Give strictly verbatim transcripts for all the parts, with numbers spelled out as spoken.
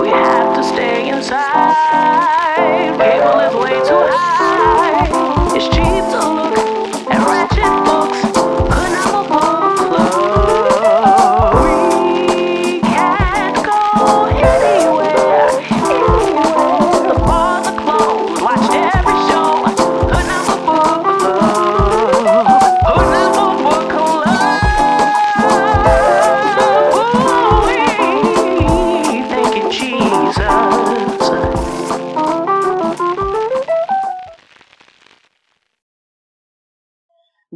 We have to stay inside. Cable is way too high. It's cheap to look at ratchet books. Hood Novel Book Club. We can't go anywhere, anywhere. The bars are closed. Watch every show. Hood Novel Book Club. Hood Novel Book Club. Ooh, thank you, Jesus.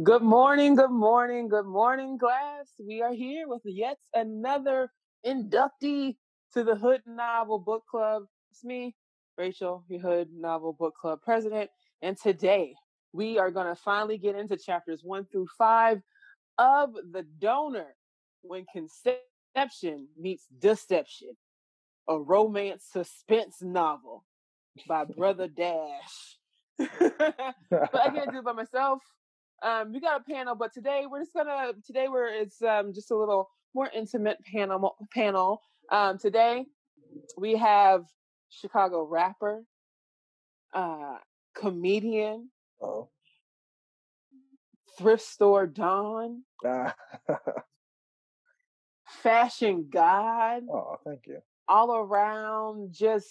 Good morning, good morning, good morning, class. We are here with yet another inductee to the Hood Novel Book Club. It's me, Rachel, your Hood Novel Book Club president. And today we are going to finally get into chapters one through five of The Donor, When Conception Meets Deception, a romance suspense novel by Brother Dash. But I can't do it by myself. Um, we got a panel, but today we're just gonna today we're it's um, just a little more intimate panel. Panel um, today we have Chicago rapper, uh, comedian, oh, thrift store don, Ah. fashion god, oh, thank you. all around just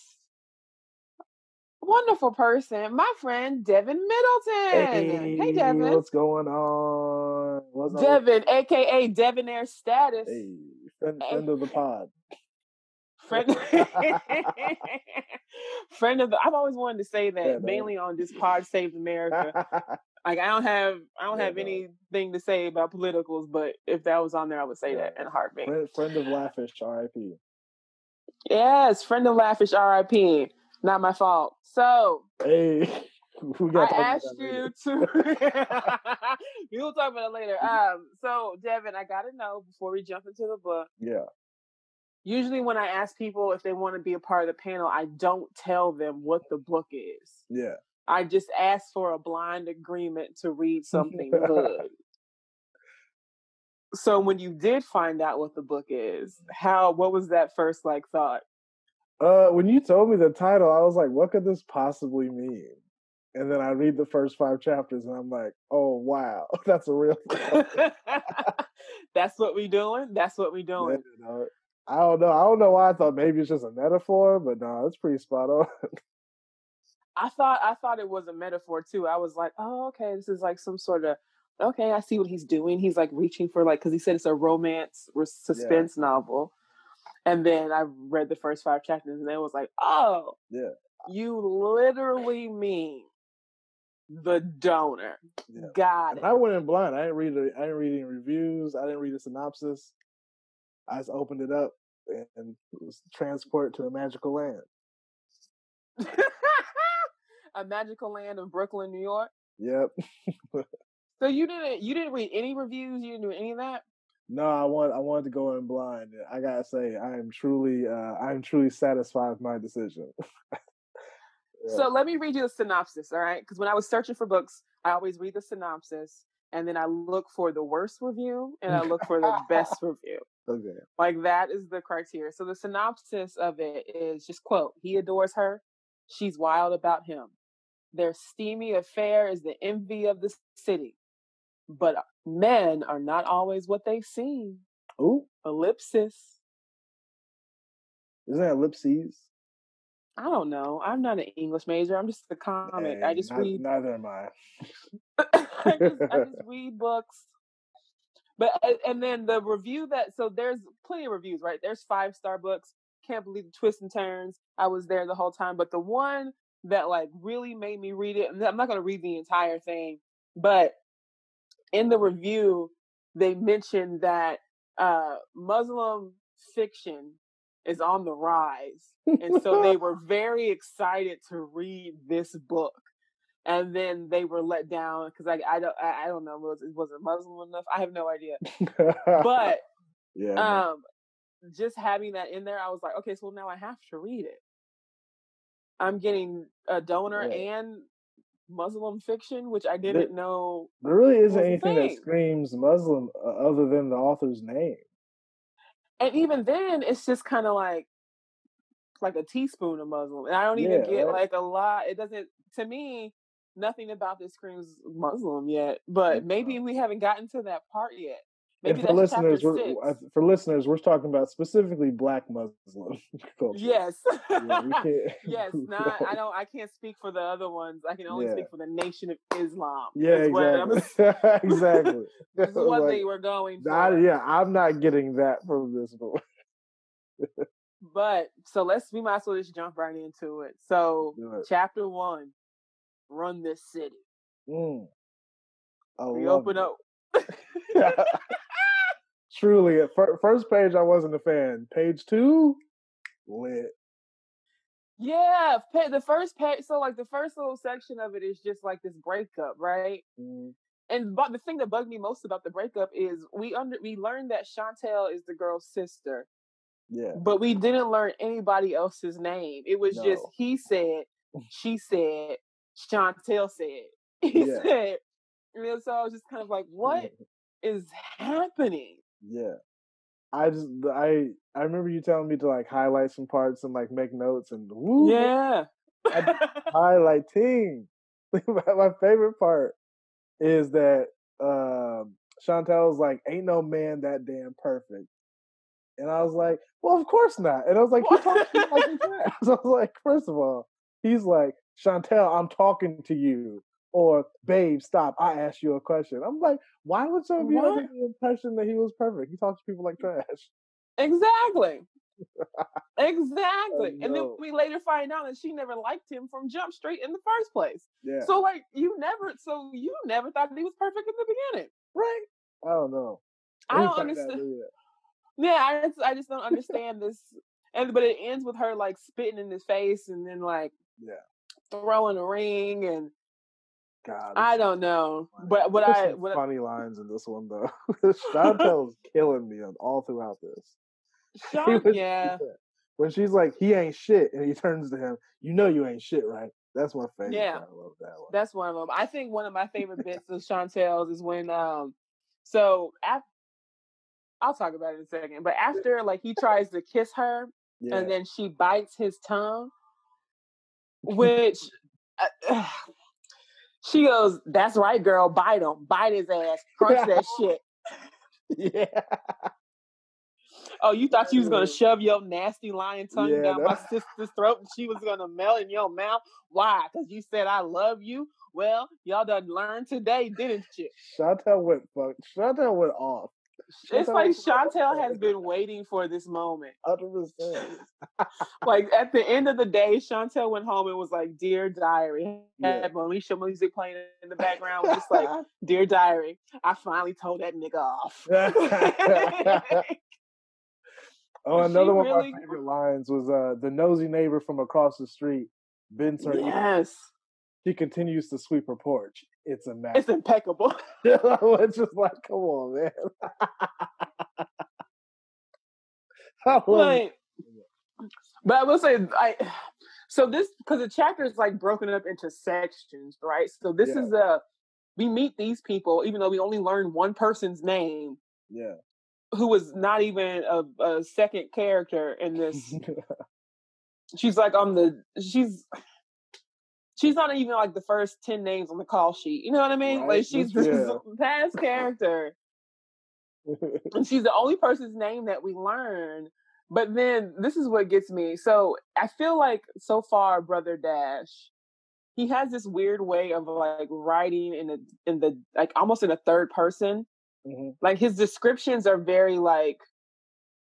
wonderful person, my friend Devin Middleton. Hey, hey Devin. What's going on? What's Devin, on? A K A Debonair Status. Hey, friend, friend of the pod. Friend, friend of the. I've always wanted to say that, yeah, mainly on this pod, Saved America. Like I don't have, I don't yeah, have man. anything to say about politicals, but if that was on there, I would say yeah. that in a heartbeat. Friend, friend of Laffish, R I P. Yes, friend of Laffish, R I P. Not my fault. So, hey, I asked you to. We'll talk about it later. Um, so, Devin, I gotta know before we jump into the book. Yeah. Usually, when I ask people if they want to be a part of the panel, I don't tell them what the book is. Yeah. I just ask for a blind agreement to read something good. So, when you did find out what the book is, how? What was that first like thought? Uh, when you told me the title, I was like, what could this possibly mean? And then I read the first five chapters and I'm like, oh, wow, that's a real That's what we doing? That's what we doing. Yeah, no, I don't know. I don't know why I thought maybe it's just a metaphor, but no, it's pretty spot on. I thought I thought it was a metaphor, too. I was like, oh, okay, this is like some sort of, okay, I see what he's doing. He's like reaching for like, because he said it's a romance or suspense yeah. novel. And then I read the first five chapters, and it was like, "Oh, yeah, you literally mean the donor." Yeah. Got it. I went in blind. I didn't read. A, I didn't read any reviews. I didn't read a synopsis. I just opened it up and, and was transported to a magical land. A magical land of Brooklyn, New York. Yep. So you didn't. You didn't read any reviews. You didn't do any of that. No, I want. I wanted to go in blind. I gotta say, I am truly, uh, I am truly satisfied with my decision. Yeah. So let me read you the synopsis, all right? Because when I was searching for books, I always read the synopsis, and then I look for the worst review, and I look for the best review. Okay. Like that is the criteria. So the synopsis of it is just quote: "He adores her. She's wild about him. Their steamy affair is the envy of the city." But men are not always what they seem. Ooh. Ellipsis. Isn't that ellipses? I don't know. I'm not an English major. I'm just a comic. And I just not, read. Neither am I. I, just, I just read books. But and then the review that so there's plenty of reviews, right? There's five star books. Can't believe the twists and turns. I was there the whole time. But the one that like really made me read it. And I'm not going to read the entire thing, but in the review, they mentioned that uh, Muslim fiction is on the rise. And so they were very excited to read this book. And then they were let down because I, I, don't, I don't know, was it wasn't Muslim enough? I have no idea. But yeah, um, just having that in there, I was like, okay, so now I have to read it. I'm getting a donor yeah. and Muslim fiction, which I didn't there, know. There really isn't anything that screams Muslim uh, other than the author's name. And even then, it's just kind of like like a teaspoon of Muslim. And I don't even yeah, get right? like a lot. It doesn't, to me, nothing about this screams Muslim yet. But maybe we haven't gotten to that part yet. Maybe and for that's listeners, we're, for listeners, we're talking about specifically Black Muslim culture. Yes, yeah, we can't, yes. Not, I don't. I can't speak for the other ones. I can only yeah. speak for the Nation of Islam. Yeah, exactly. What exactly. This is one like, thing we're going for. I, yeah, I'm not getting that from this book. But so let's. We might as well just jump right into it. So, it. chapter one, run this city. Mm. I we love open it. up. Truly, at fir- first page I wasn't a fan. Page two, lit. Yeah, pa- the first page. So like the first little section of it is just like this breakup, right? Mm. And but the thing that bugged me most about the breakup is we under we learned that Chantel is the girl's sister. Yeah. But we didn't learn anybody else's name. It was no. just he said, she said, Chantel said, he yeah. said. And you know, so I was just kind of like, what is happening? Yeah. I just, I, I remember you telling me to like highlight some parts and like make notes and woo. Yeah. Highlighting. My favorite part is that um, Chantel's like, ain't no man that damn perfect. And I was like, well, of course not. And I was like, who talks to you like that? So I was like, first of all, he's like, Chantel, I'm talking to you. Or, babe, stop, I asked you a question. I'm like, why would some of you have the impression that he was perfect? He talks to people like trash. Exactly. Exactly. And then we later find out that she never liked him from Jump Street in the first place. Yeah. So, like, you never, so you never thought that he was perfect in the beginning, right? I don't know. I don't understand. Yeah, I just, I just don't understand this. And but it ends with her, like, spitting in his face and then, like, yeah, throwing a ring and God, I don't know, funny. but what I what funny I, lines in this one though. Chantel's killing me on all throughout this. Sean, when yeah, she, when she's like, "He ain't shit," and he turns to him, "You know you ain't shit, right?" That's my favorite. Yeah, I love that one. That's one of them. I think one of my favorite bits of Chantel's is when, um, so after, I'll talk about it in a second. But after, like, he tries to kiss her, yeah. and then she bites his tongue, which. uh, She goes, that's right, girl, bite him. Bite his ass. Crunch that shit. Yeah. Oh, you thought you was going to shove your nasty lying tongue yeah, down that... my sister's throat and she was going to melt in your mouth? Why? Because you said, I love you? Well, y'all done learned today, didn't you? Chantel went fuck. Chantel went off. It's Chantel like Chantel off. has been waiting for this moment. one hundred percent Like, at the end of the day, Chantel went home and was like, Dear Diary. Yeah. Had Moesha music playing in the background. Just like, Dear Diary, I finally told that nigga off. Oh, another she one really... of my favorite lines was uh, the nosy neighbor from across the street, Ben Turner. Yes. She continues to sweep her porch. It's immaculate. It's impeccable. It's just like, come on, man. I like, but I will say, I so this because the chapter is like broken up into sections, right? So this yeah. is a we meet these people, even though we only learn one person's name. Yeah, who was not even a, a second character in this. She's like on the she's. She's not even like the first ten names on the call sheet. You know what I mean? Right. Like she's yeah. the past character. And she's the only person's name that we learn. But then this is what gets me. So I feel like so far, Brother Dash, he has this weird way of like writing in the, in the like almost in a third person. Mm-hmm. Like his descriptions are very like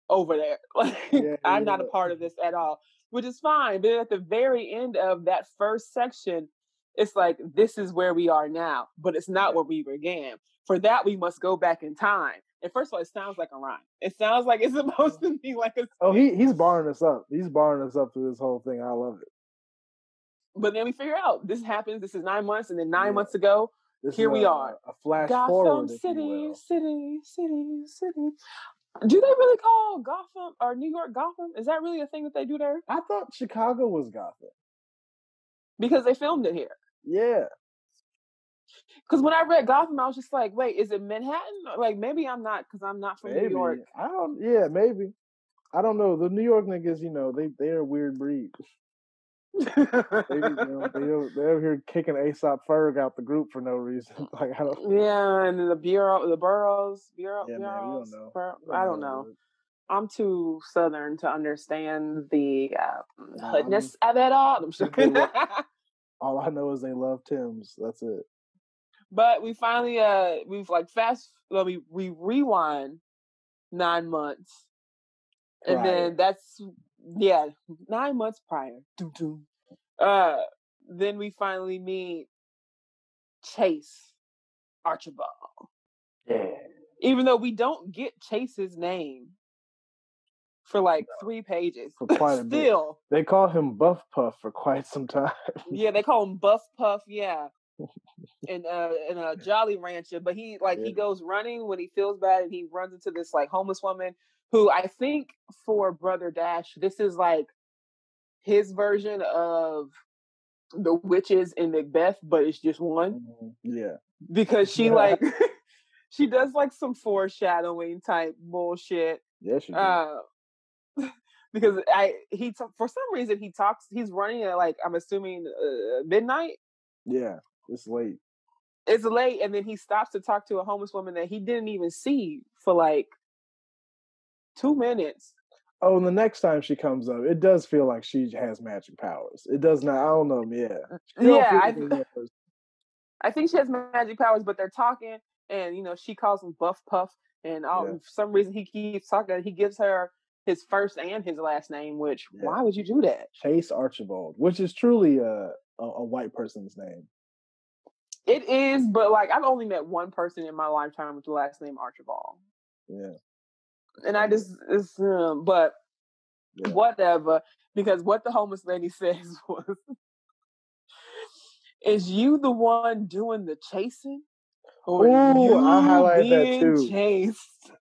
over there. Like yeah, I'm yeah. not a part of this at all. Which is fine, but at the very end of that first section, it's like, this is where we are now, but it's not yeah. where we began. For that, we must go back in time. And first of all, it sounds like a rhyme. It sounds like it's supposed to be like a... Oh, he, he's barring us up. He's barring us up through this whole thing. I love it. But then we figure out, this happens, this is nine months, and then nine yeah. months ago, this here a, we are. A flash Gotham forward, City, City, City, City. Do they really call Gotham or New York Gotham? Is that really a thing that they do there? I thought Chicago was Gotham. because they filmed it here. Yeah. Because when I read Gotham, I was just like, wait, is it Manhattan? Like, maybe I'm not, because I'm not from maybe. New York. I don't, yeah, maybe. I don't know. The New York niggas, you know, they, they're a weird breed. they, you know, they're, they're here kicking A$AP Ferg out the group for no reason. Like, I don't know. Yeah, and then the bureau, the boroughs, bureau, yeah, bureaus. Man, don't bur- don't I don't know. know. I'm too Southern to understand the uh, hoodness um, of it all. I'm sure. All I know is they love Tim's. That's it. But we finally, uh, we've like fast, well, we, we rewind nine months. And right. then that's, yeah, nine months prior. Uh, then we finally meet Chase Archibald. Yeah. Even though we don't get Chase's name for like three pages. For quite a Still, bit. They call him Buff Puff for quite some time. Yeah, they call him Buff Puff, yeah. And uh, and a Jolly Rancher, but he like yeah. he goes running when he feels bad, and he runs into this like homeless woman who I think for Brother Dash, this is like his version of the witches in Macbeth, but it's just one. Mm-hmm. Yeah, because she yeah. like she does like some foreshadowing type bullshit. Yeah, she does. Uh, because I he t- for some reason he talks. He's running at like I'm assuming uh, midnight. Yeah. It's late. It's late, and then he stops to talk to a homeless woman that he didn't even see for like two minutes. Oh, and the next time she comes up, it does feel like she has magic powers. It does not. I don't know. Yeah. You yeah. I, th- I think she has magic powers, but they're talking, and you know she calls him Buff Puff, and all, yeah. for some reason he keeps talking. He gives her his first and his last name, which yeah. why would you do that? Chase Archibald, which is truly a a, a white person's name. It is, but like I've only met one person in my lifetime with the last name Archibald. Yeah, and I just, it's, um, but yeah. whatever. Because what the homeless lady says was, "Is you the one doing the chasing, or Ooh, you I highlight being that too. Chased?"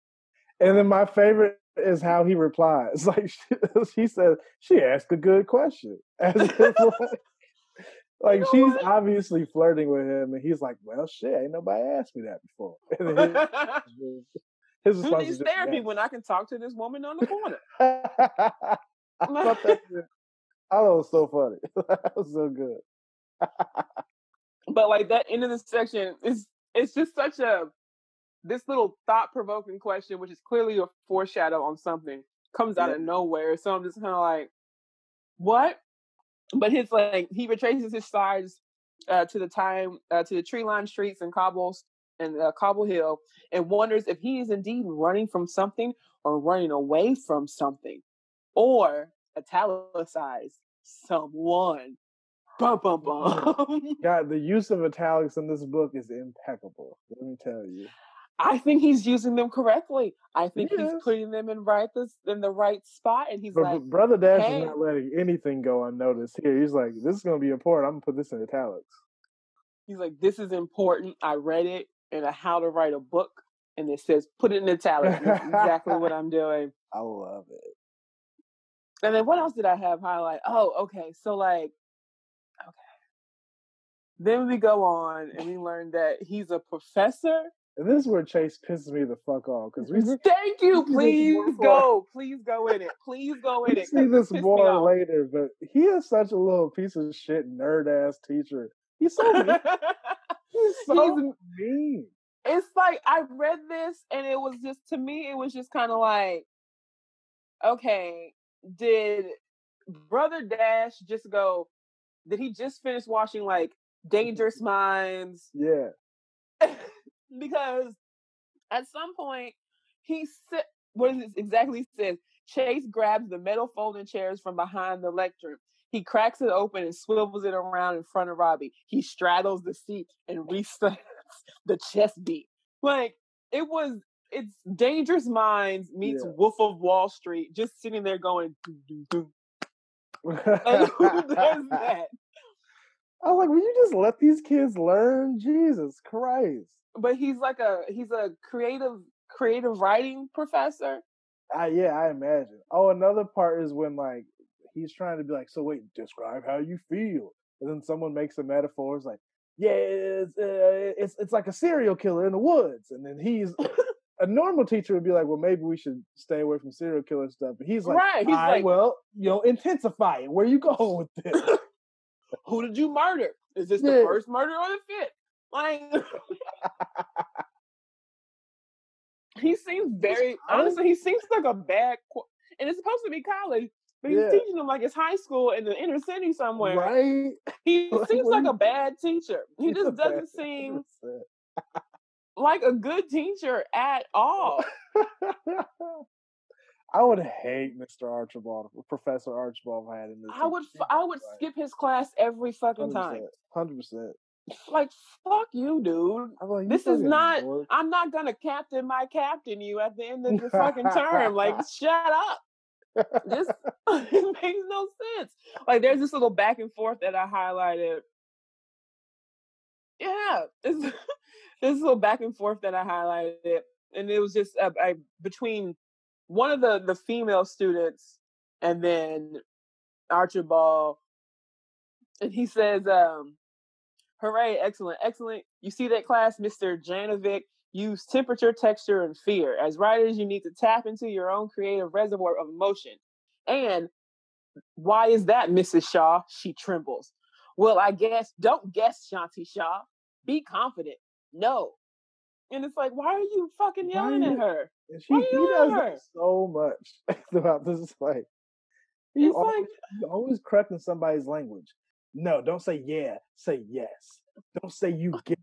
And then my favorite is how he replies. Like she, she said, she asked a good question. As if, like, Like, you know she's what? obviously flirting with him, and he's like, well, shit, ain't nobody asked me that before. His, his Who needs therapy when I can talk to this woman on the corner? I thought that was so funny. That was so good. But, like, that end of the section, is it's just such a, this little thought-provoking question, which is clearly a foreshadow on something, comes out yeah. of nowhere. So I'm just kind of like, what? But his like he retraces his sides uh, to the time uh, to the tree-lined streets and cobbles and uh, Cobble Hill, and wonders if he is indeed running from something or running away from something, or italicized someone. Bum bum bum. God, the use of italics in this book is impeccable. Let me tell you. I think he's using them correctly. I think yeah. he's putting them in right this, in the right spot, and he's but, like, "Brother Dash hey. is not letting anything go unnoticed here." He's like, "This is going to be important. I'm going to put this in italics." He's like, "This is important. I read it in a How to Write a Book, and it says put it in italics." That's exactly what I'm doing. I love it. And then what else did I have highlight? Oh, okay. So like, okay. Then we go on, and we learn that he's a professor. And this is where Chase pisses me the fuck off. Cause we Thank you. Please go. Please go in it. Please go in it. See this more later, but he is such a little piece of shit, nerd-ass teacher. He's so mean. He's so He's, mean. It's like, I read this and it was just, to me, it was just kind of like, okay, did Brother Dash just go, did he just finish watching, like, Dangerous Minds? Yeah. Because at some point, he si- what is it exactly says? Chase grabs the metal folding chairs from behind the lectern. He cracks it open and swivels it around in front of Robbie. He straddles the seat and resets the chest beat. Like, it was, it's Dangerous Minds meets yeah. Wolf of Wall Street, just sitting there going, doo, doo, doo. Like, who does that? I was like, will you just let these kids learn? Jesus Christ. But he's like a he's a creative creative writing professor. Uh, yeah, I imagine. Oh, another part is when like he's trying to be like, so wait, describe how you feel. and then someone makes a metaphor. It's like, yeah, it's, uh, it's it's like a serial killer in the woods, and then he's a normal teacher would be like, well, maybe we should stay away from serial killer stuff. But he's like, right? He's All like, right, well, you know, intensify it. Where you going with this? Who did you murder? Is this yeah. the first murder or the fifth? Like, he seems very honestly. He seems like a bad, and it's supposed to be college. But he's yeah. teaching them like it's high school in the inner city somewhere. Right? He like, seems like a bad teacher. He just doesn't seem like a good teacher at all. I would hate Mister Archibald, Professor Archibald, if I had in this. I would, I would right. skip his class every fucking time. one hundred percent Like, fuck you, dude. I'm like, you this is not. Work. I'm not gonna captain my captain you at the end of the fucking term. Like, shut up. This it makes no sense. Like, there's this little back and forth that I highlighted. Yeah, this this little back and forth that I highlighted, and it was just uh, I, between one of the the female students and then Archibald, and he says, um, "Hooray! Excellent, excellent! You see that class, Mister Janovic? Use temperature, texture, and fear. As writers, you need to tap into your own creative reservoir of emotion. And why is that, Missus Shaw? She trembles. Well, I guess, don't guess, Shanti Shaw. Be confident. No." And it's like, why are you fucking yelling why, at her? She, why are you he does her? so much about this. Like, he's always, like, he's always correcting somebody's language. No, don't say yeah. Say yes. Don't say you guess.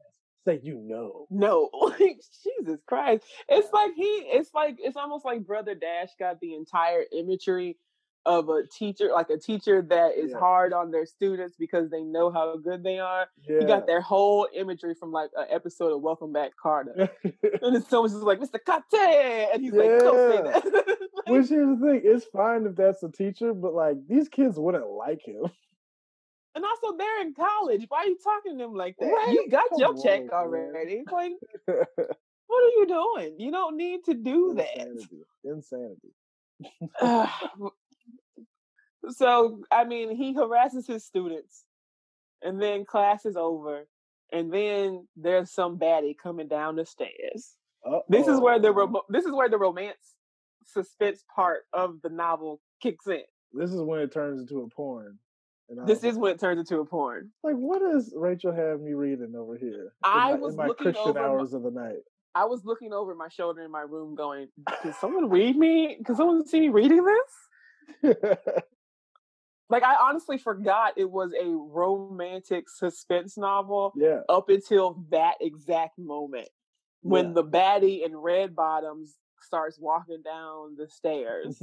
Say you know. No, like, Jesus Christ. It's like he, it's like, it's almost like Brother Dash got the entire imagery of a teacher, like a teacher that is yeah. hard on their students because they know how good they are. Yeah. He got their whole imagery from like an episode of Welcome Back, Carter. And it's so much like, Mister Kate! And he's yeah. like, don't say that. Like, which is the thing, it's fine if that's a teacher, but like, these kids wouldn't like him. And also, they're in college. Why are you talking to them like that? Right? You got Come your on, check already. Man. Like, what are you doing? You don't need to do Insanity. that. Insanity. uh, so, I mean, he harasses his students. And then class is over. And then there's some baddie coming down the stairs. Uh-oh. This is where the ro- this is where the romance suspense part of the novel kicks in. This is when it turns into a porn. This is when it turns into a porn. Like, what is Rachel having me reading over here? I in my, was in my looking Christian over hours my, of the night. I was looking over my shoulder in my room, going, "Can someone read me? Can someone see me reading this?" Like, I honestly forgot it was a romantic suspense novel. Yeah. Up until that exact moment when yeah. the baddie in red bottoms starts walking down the stairs.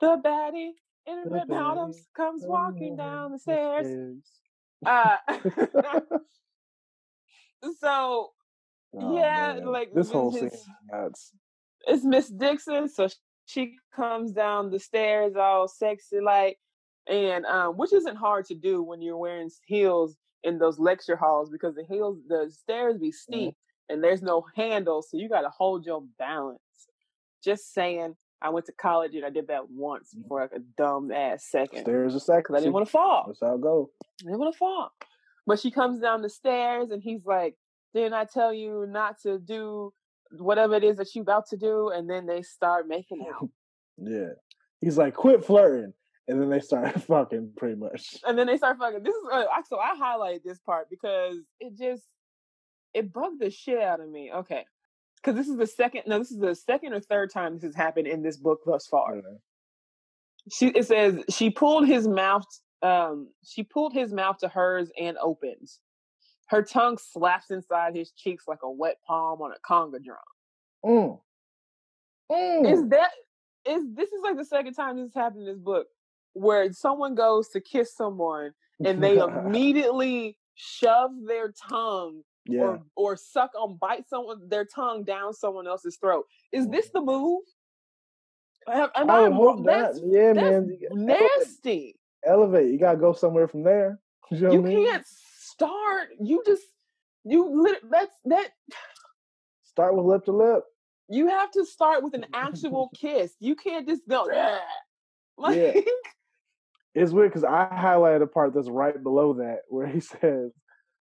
The baddie. And Red Bottoms comes walking down the stairs. Uh, so, oh, yeah, man. like this whole his, scene. It's Miss Dixon, so she comes down the stairs all sexy, like, and um, which isn't hard to do when you're wearing heels in those lecture halls because the heels, the stairs be steep mm. and there's no handle, so you got to hold your balance. Just saying. I went to college and I did that once for like a dumb ass second. Stairs a second. I didn't want to fall. That's how it goes. I didn't want to fall. But she comes down the stairs and he's like, didn't I tell you not to do whatever it is that you about to do? And then they start making out. Yeah. He's like, quit flirting. And then they start fucking pretty much. And then they start fucking. This is uh, so I highlighted this part because it just, it bugged the shit out of me. Okay. Because this is the second, no, this is the second or third time this has happened in this book thus far. Mm-hmm. She it says she pulled his mouth, um, she pulled his mouth to hers and opened. Her tongue slaps inside his cheeks like a wet palm on a conga drum. Mm. Mm. Is that is this is like the second time this has happened in this book where someone goes to kiss someone and they immediately shove their tongue. Yeah. Or, or suck on, bite someone, their tongue down someone else's throat. Is this the move? Am, am I, I hope that's, not. Yeah, that's man. Nasty. Elevate. You gotta go somewhere from there. You, know you can't mean? start. You just you. Lit, that's that. Start with lip to lip. You have to start with an actual kiss. You can't just go. Like, yeah. it's weird because I highlighted a part that's right below that where he says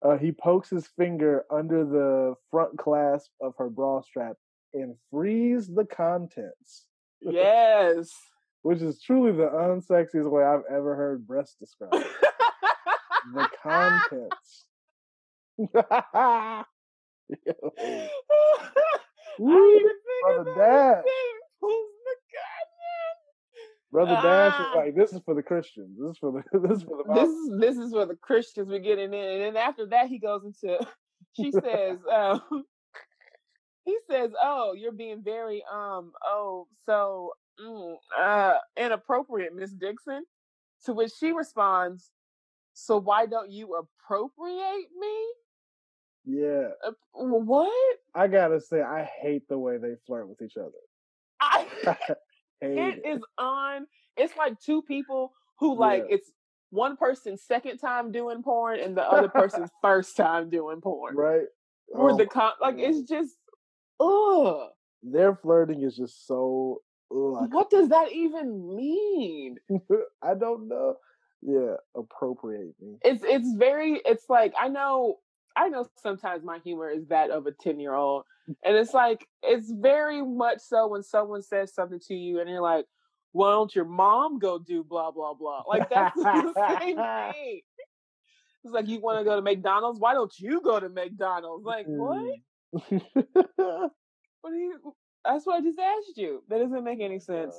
uh, he pokes his finger under the front clasp of her bra strap and frees the contents. Yes. Which is truly the unsexiest way I've ever heard breasts described. The contents. Woo, Brother Dash. Brother ah. Dash is like, this is for the Christians. This is for the this is for the this is, this is for the Christians we're getting in. And then after that he goes into she says, um, he says, oh, you're being very um oh so mm, uh inappropriate, Miss Dixon. To which she responds, so why don't you appropriate me? Yeah. Uh, what? I gotta say, I hate the way they flirt with each other. I, I hate it, it is on. It's like two people who like yeah. it's one person's second time doing porn and the other person's first time doing porn. Right. Or oh, the con- like it's just ugh. Their flirting is just so. Ugh, what does that even mean? I don't know. Yeah, appropriate me. It's it's very. It's like I know. I know sometimes my humor is that of a ten-year-old. And it's like, it's very much so when someone says something to you and you're like, why don't your mom go do blah, blah, blah? Like, that's the same thing. It's like, you want to go to McDonald's? Why don't you go to McDonald's? Like, what? What do you, that's what I just asked you. That doesn't make any sense.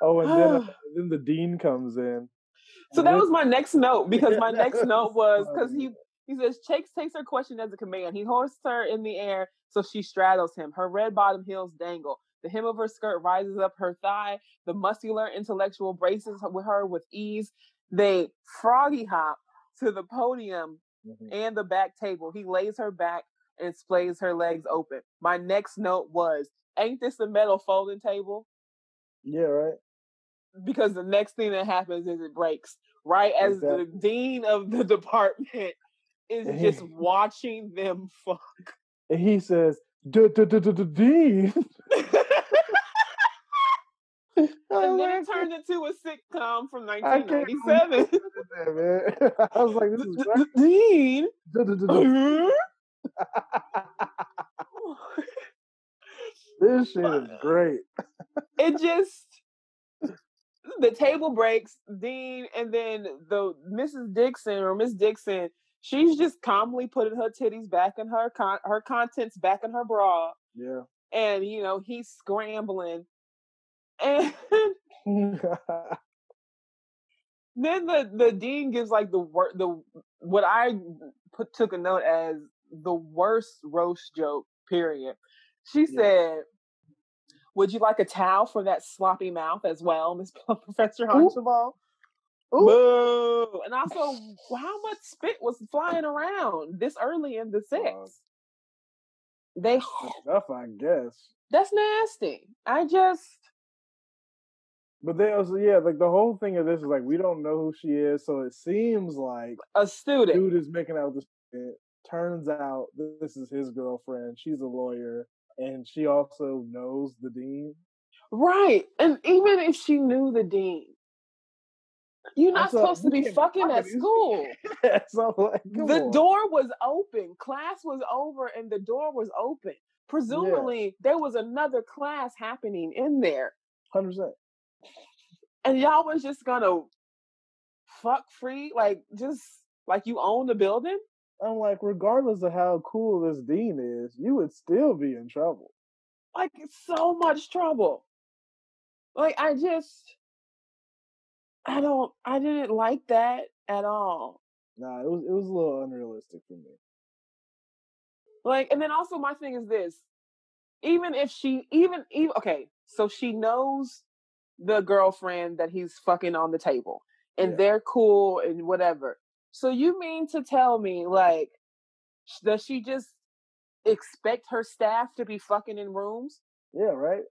Oh, and then, uh, then the dean comes in. So that was my next note, because my next note was, because he, he says, Chase takes her question as a command. He hoists her in the air, so she straddles him. Her red bottom heels dangle. The hem of her skirt rises up her thigh. The muscular intellectual braces her with ease. They froggy hop to the podium mm-hmm. and the back table. He lays her back and splays her legs open. My next note was, ain't this a metal folding table? Yeah, right. Because the next thing that happens is it breaks. Right as exactly. the dean of the department is he, just watching them fuck. And he says, duh, duh, duh, duh, duh, dean. And then it turned into a sitcom from nineteen ninety-seven. I, man. I was like, this is right. Dean. Duh, duh, duh, duh. This shit is great. It just... The table breaks, Dean, and then the Missus Dixon or Miss Dixon, she's just calmly putting her titties back in her con- her contents back in her bra. Yeah, and you know he's scrambling, and then the, the dean gives like the wor- the what I put, took a note as the worst roast joke. Period. She yeah. said. Would you like a towel for that sloppy mouth as well, Miss Professor Archibald? Ooh. Boo! And also, how much spit was flying around this early in the sex? Uh, they stuff, I guess. That's nasty. I just. But they also, yeah, like the whole thing of this is like we don't know who she is, so it seems like a student dude is making out with this. It turns out this is his girlfriend. She's a lawyer. And she also knows the dean. Right. And even if she knew the dean, you're not so, supposed to be fucking at school. Yeah, so like, the on. door was open. Class was over and the door was open. Presumably, yeah. there was another class happening in there. one hundred percent. And y'all was just going to fuck free, like, just like you own the building? I'm like, regardless of how cool this dean is, you would still be in trouble. Like, so much trouble. Like, I just, I don't, I didn't like that at all. Nah, it was, it was a little unrealistic for me. Like, and then also my thing is this, even if she, even, even okay, so she knows the girlfriend that he's fucking on the table, and yeah. they're cool and whatever. So you mean to tell me, like, does she just expect her staff to be fucking in rooms? Yeah, right.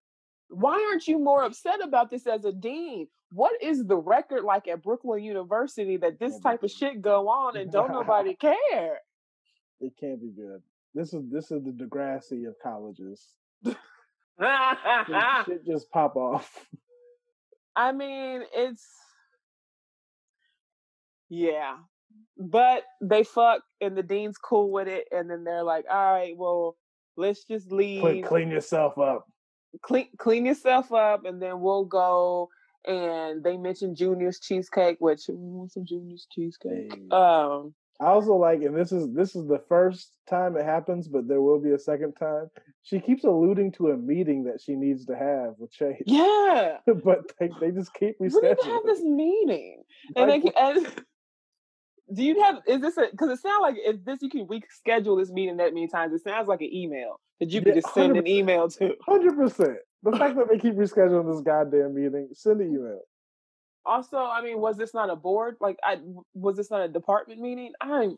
Why aren't you more upset about this as a dean? What is the record like at Brooklyn University that this type of shit go on and don't nobody care? It can't be good. This is this is the Degrassi of colleges. Shit just pop off. I mean, it's, yeah. But they fuck, and the dean's cool with it, and then they're like, all right, well, let's just leave. Clean, clean yourself up. Clean, clean yourself up, and then we'll go. And they mentioned Junior's cheesecake, which we want some Junior's cheesecake. Um, I also like, and this is this is the first time it happens, but there will be a second time. She keeps alluding to a meeting that she needs to have with Chase. Yeah, but they, they just keep rescheduling. We need to have this meeting, and like, they can, and do you have? Is this a? Because it sounds like if this you can reschedule this meeting that many times. It sounds like an email that you could yeah, just send an email to. Hundred percent. The fact that they keep rescheduling this goddamn meeting, send an email. Also, I mean, was this not a board? Like, I was this not a department meeting? I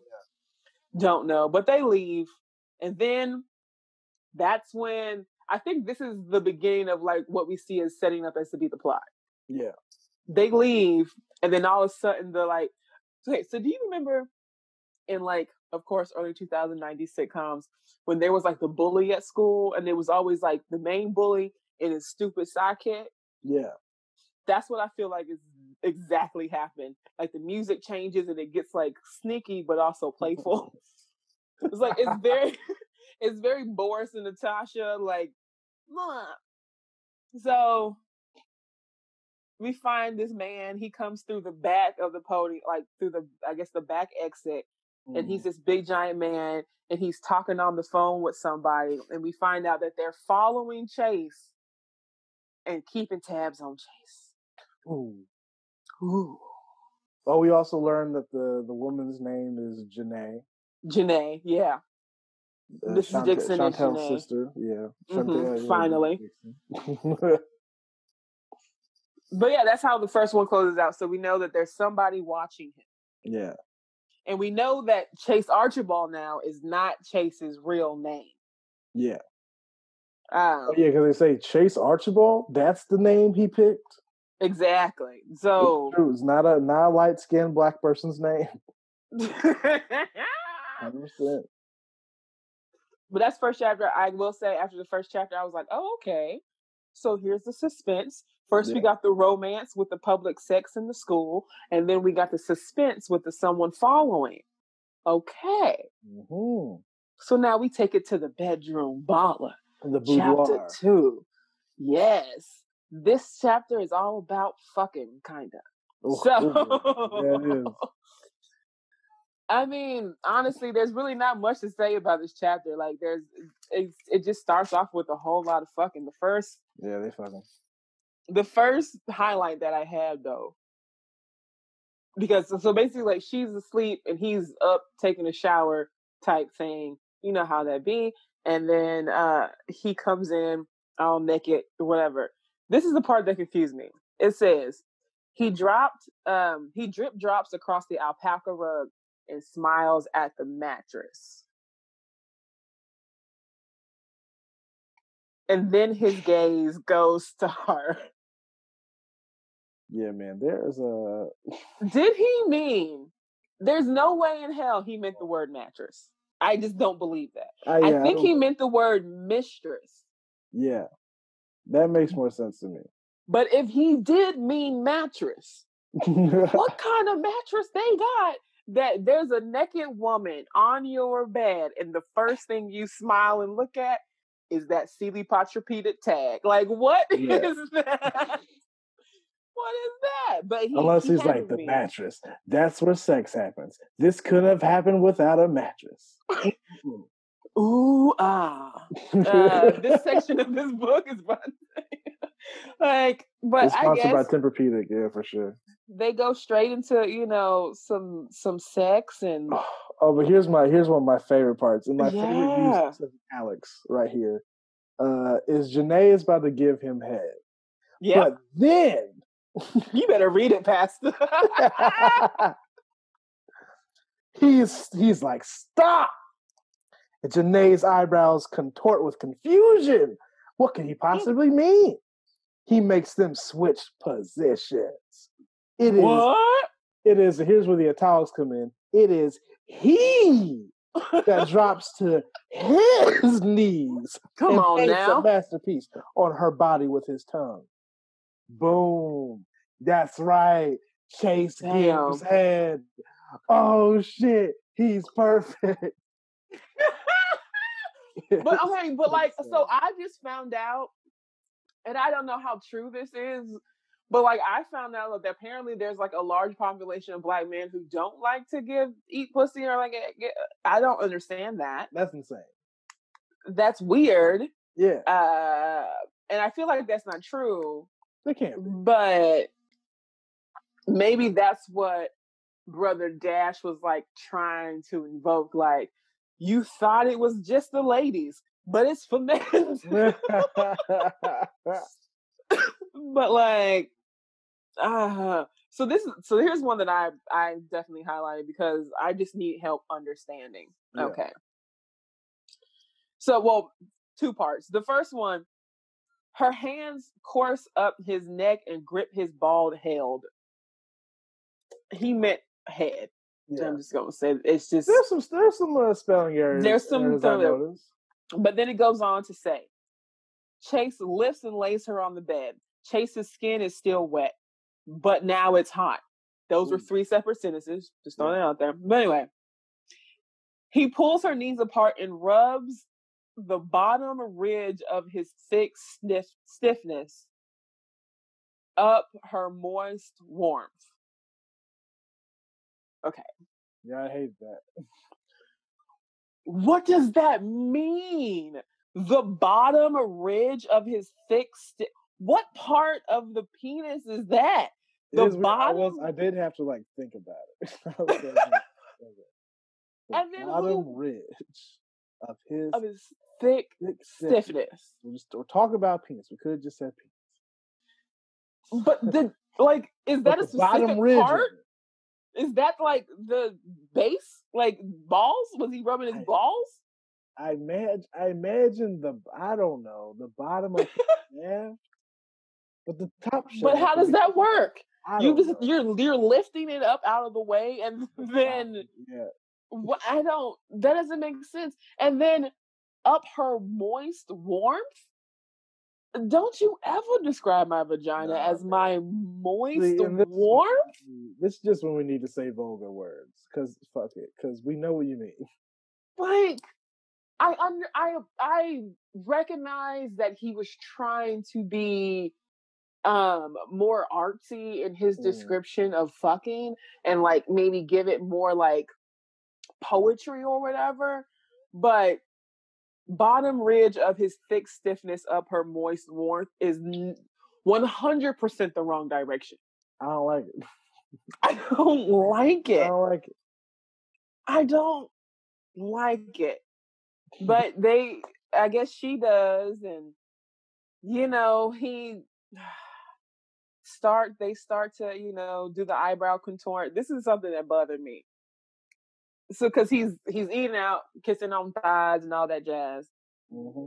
don't know. But they leave, and then that's when I think this is the beginning of like what we see as setting up as to be the plot. Yeah, they leave, and then all of a sudden they're like, "Okay, so do you remember in like, of course, early two thousand nineties sitcoms when there was like the bully at school, and it was always like the main bully and his stupid sidekick?" Yeah, that's what I feel like is exactly happened. Like the music changes and it gets like sneaky but also playful. It's like it's very it's very Boris and Natasha, like Muh. So we find this man, he comes through the back of the podium, like through the I guess the back exit, mm. and he's this big giant man and he's talking on the phone with somebody, and we find out that they're following Chase and keeping tabs on Chase. Ooh. Ooh. Well, we also learned that the, the woman's name is Janae. Janae, yeah. Uh, Missus Chant- Dixon Chantel's and Janae. Sister, yeah. Mm-hmm. Chantel, finally. But yeah, that's how the first one closes out. So we know that there's somebody watching him. Yeah. And we know that Chase Archibald now is not Chase's real name. Yeah. Um, oh, yeah, because they say Chase Archibald. That's the name he picked. Exactly. So it's true. It's not a not a light skinned black person's name. one hundred percent. But that's first chapter. I will say after the first chapter, I was like, oh, okay. So here's the suspense. First, yeah. we got the romance with the public sex in the school, and then we got the suspense with the someone following. Okay. Mm-hmm. So now we take it to the bedroom baller. The boudoir. Chapter two. Yes. This chapter is all about fucking, kind of. So, yeah, it is. I mean, honestly, there's really not much to say about this chapter. Like, there's, it, it just starts off with a whole lot of fucking. The first, yeah, they fucking. The first highlight that I have, though, because so basically, like, she's asleep and he's up taking a shower type thing. You know how that be. And then uh, he comes in all naked, whatever. This is the part that confused me. It says, he dropped, um, he drip drops across the alpaca rug and smiles at the mattress. And then his gaze goes to her. Yeah, man, there's a... Did he mean, there's no way in hell he meant the word mattress. I just don't believe that. Uh, yeah, I think I he meant the word mistress. Yeah. That makes more sense to me. But if he did mean mattress, what kind of mattress they got that there's a naked woman on your bed and the first thing you smile and look at is that Sealy Potts repeated tag? Like, what yeah. is that? What is that? But he, unless he he's like, the me. mattress. That's where sex happens. This couldn't have happened without a mattress. Ooh, ah. Uh, this section of this book is fun. like, but it's sponsored I guess by Tempur-Pedic, yeah, for sure. They go straight into, you know, some some sex and. Oh, but here's my here's one of my favorite parts, and my yeah. favorite use of Alex right here uh, is Janae is about to give him head. Yeah. But then. You better read it, Pastor. he's he's like, stop! And Janae's eyebrows contort with confusion. What can he possibly mean? He makes them switch positions. It is what? It is. Here's where the italics come in. It is he that drops to his knees. Come and on now, a masterpiece on her body with his tongue. Boom. That's right. Chase Gibbs' head. Oh shit, he's perfect. But okay, but like, so I just found out, and I don't know how true this is, but like I found out that apparently there's like a large population of black men who don't like to give eat pussy or like get, I don't understand that. That's insane. That's weird. Yeah. Uh, and I feel like that's not true. They can't be. But maybe that's what Brother Dash was like trying to invoke. Like, you thought it was just the ladies, but it's for men. But like, uh, so this, so here's one that I I definitely highlighted because I just need help understanding. Yeah. Okay. So, well, two parts. The first one, her hands course up his neck and grip his bald head. He meant head. Yeah. I'm just gonna say it's just there's some there's some uh, spelling errors. There's some, errors some th- but then it goes on to say, Chase lifts and lays her on the bed. Chase's skin is still wet, but now it's hot. Those Ooh. were three separate sentences. Just throwing it out there. But anyway, he pulls her knees apart and rubs the bottom ridge of his thick stiff stiffness up her moist warmth. Okay. Yeah, I hate that. What does that mean? The bottom ridge of his thick stick. What part of the penis is that? The is bottom. I, was, I did have to like think about it. The and then bottom who... ridge of his of his thick, thick stiffness. stiffness. We're just we're talking about penis. We could have just said penis. But the like, is that a specific part? Is that like the base? Like balls? Was he rubbing his I, balls? I imagine. I imagine the. I don't know the bottom of yeah, but the top. But how does that work? You just know. you're you're lifting it up out of the way, and then yeah, I don't. That doesn't make sense. And then up her moist warmth. Don't you ever describe my vagina no, as my moist see, this, warmth? This is just when we need to say vulgar words, because fuck it, because we know what you mean. Like, I under, I I recognize that he was trying to be um, more artsy in his description mm. of fucking, and like maybe give it more like poetry or whatever, but. Bottom ridge of his thick stiffness up her moist warmth is one hundred percent the wrong direction. I don't like it. I don't like it. I don't like it. I don't like it. But they, I guess she does. And, you know, he start, they start to, you know, do the eyebrow contort. This is something that bothered me. So, because he's he's eating out, kissing on thighs and all that jazz. Mm-hmm.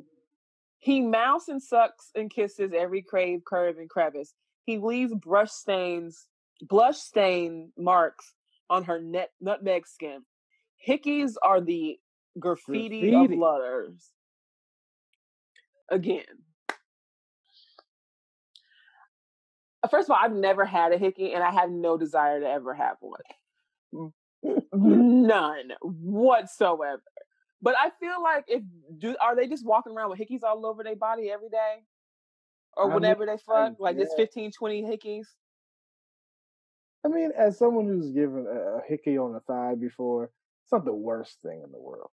He mouths and sucks and kisses every crave, curve, and crevice. He leaves brush stains, blush stain marks on her net, nutmeg skin. Hickeys are the graffiti, graffiti. of letters. Again. First of all, I've never had a hickey, and I have no desire to ever have one. Mm. None whatsoever. But I feel like if do are they just walking around with hickeys all over their body every day, or I whenever mean, they fuck, like yeah. It's fifteen, twenty hickeys. I mean, as someone who's given a, a hickey on a thigh before, it's not the worst thing in the world.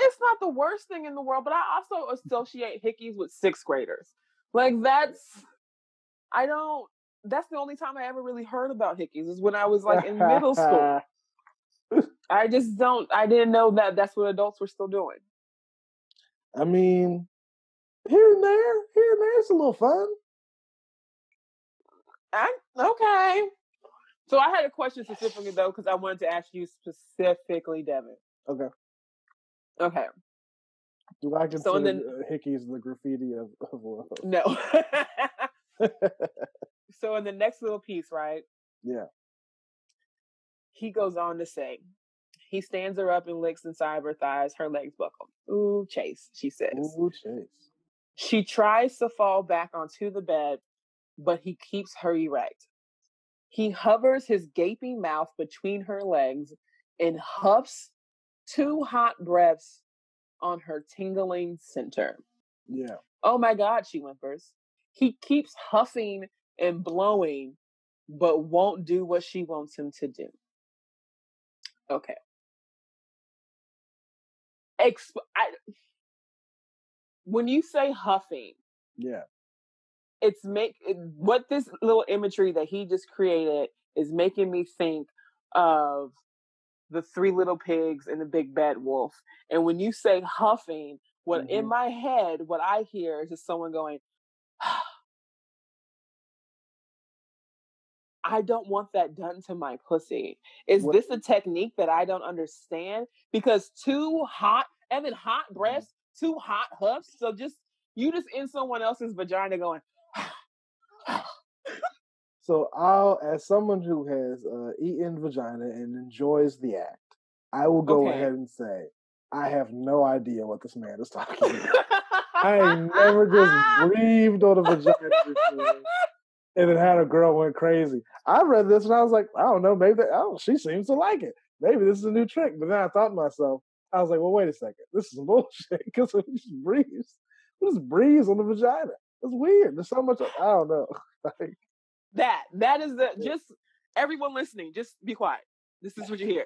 It's not the worst thing in the world, but I also associate hickeys with sixth graders. Like that's, I don't. That's the only time I ever really heard about hickeys is when I was like in middle school. I just don't, I didn't know that that's what adults were still doing. I mean, here and there, here and there, it's a little fun. I, okay. So I had a question specifically though, because I wanted to ask you specifically, Devin. Okay. Okay. Do I consider so then, uh, hickeys the graffiti of, of love? No. So in the next little piece, right? Yeah. He goes on to say, he stands her up and licks inside of her thighs. Her legs buckle. Ooh, Chase, she says. Ooh, Chase. She tries to fall back onto the bed, but he keeps her erect. He hovers his gaping mouth between her legs and huffs two hot breaths on her tingling center. Yeah. Oh my God, she whimpers. He keeps huffing and blowing, but won't do what she wants him to do. Okay. Exp- I, when you say huffing, yeah, it's make it, what this little imagery that he just created is making me think of the Three Little Pigs and the Big Bad Wolf. And when you say huffing, what mm-hmm. in my head, what I hear is just someone going, I don't want that done to my pussy. Is what? This a technique that I don't understand? Because two hot, Evan, hot breaths, two hot huffs. So just, you just in someone else's vagina going. So I'll, as someone who has uh, eaten vagina and enjoys the act, I will go okay. ahead and say, I have no idea what this man is talking about. I ain't never just breathed on a vagina before. And then had a girl went crazy. I read this and I was like, I don't know, maybe, that, oh, she seems to like it. Maybe this is a new trick. But then I thought to myself, I was like, well, wait a second. This is bullshit because it just breathes. It just breathes on the vagina. It's weird. There's so much, I don't know. Like, that, that is the, just, everyone listening, just be quiet. This is what you hear.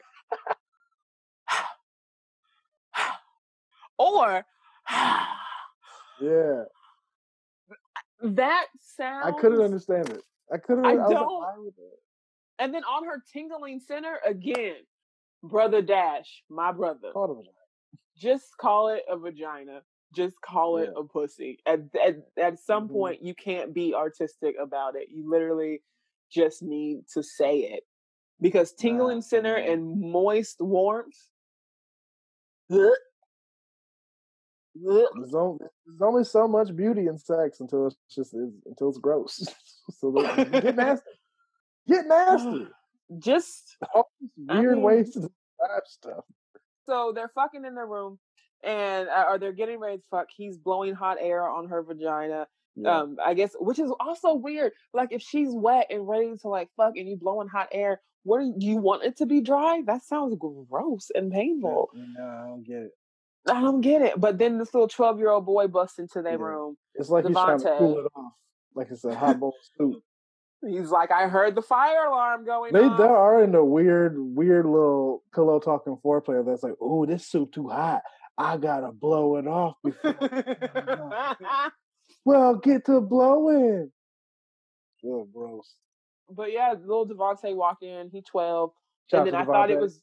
Or, yeah. That sound. I couldn't understand it. I couldn't. I don't. I was like, it. And then on her tingling center again, Brother Dash, my brother. Call it a vagina. Just call it a vagina. Just call it yeah. a pussy. At at, at some mm-hmm. point, you can't be artistic about it. You literally just need to say it because tingling wow. center and moist warmth. Ugh. There's only, there's only so much beauty in sex until it's just it's, until it's gross. So get nasty, get nasty. Just all these weird I mean, ways to describe stuff. So they're fucking in the room, and uh, or they're getting ready to fuck. He's blowing hot air on her vagina. Yeah. Um, I guess, which is also weird. Like if she's wet and ready to like fuck, and you blowing hot air, what do you want it to be dry? That sounds gross and painful. No, I don't get it. I don't get it. But then this little twelve-year-old boy busts into their yeah. room. It's like Devontae. He's trying to cool it off. Like it's a hot bowl of soup. He's like, I heard the fire alarm going they, off. They are in a weird, weird little pillow talking foreplay that's like, oh, this soup too hot. I got to blow it off before. Well, get to blowing. Real gross. But yeah, little Devontae walked in. He twelve. Shout and then I Devontae. Thought it was,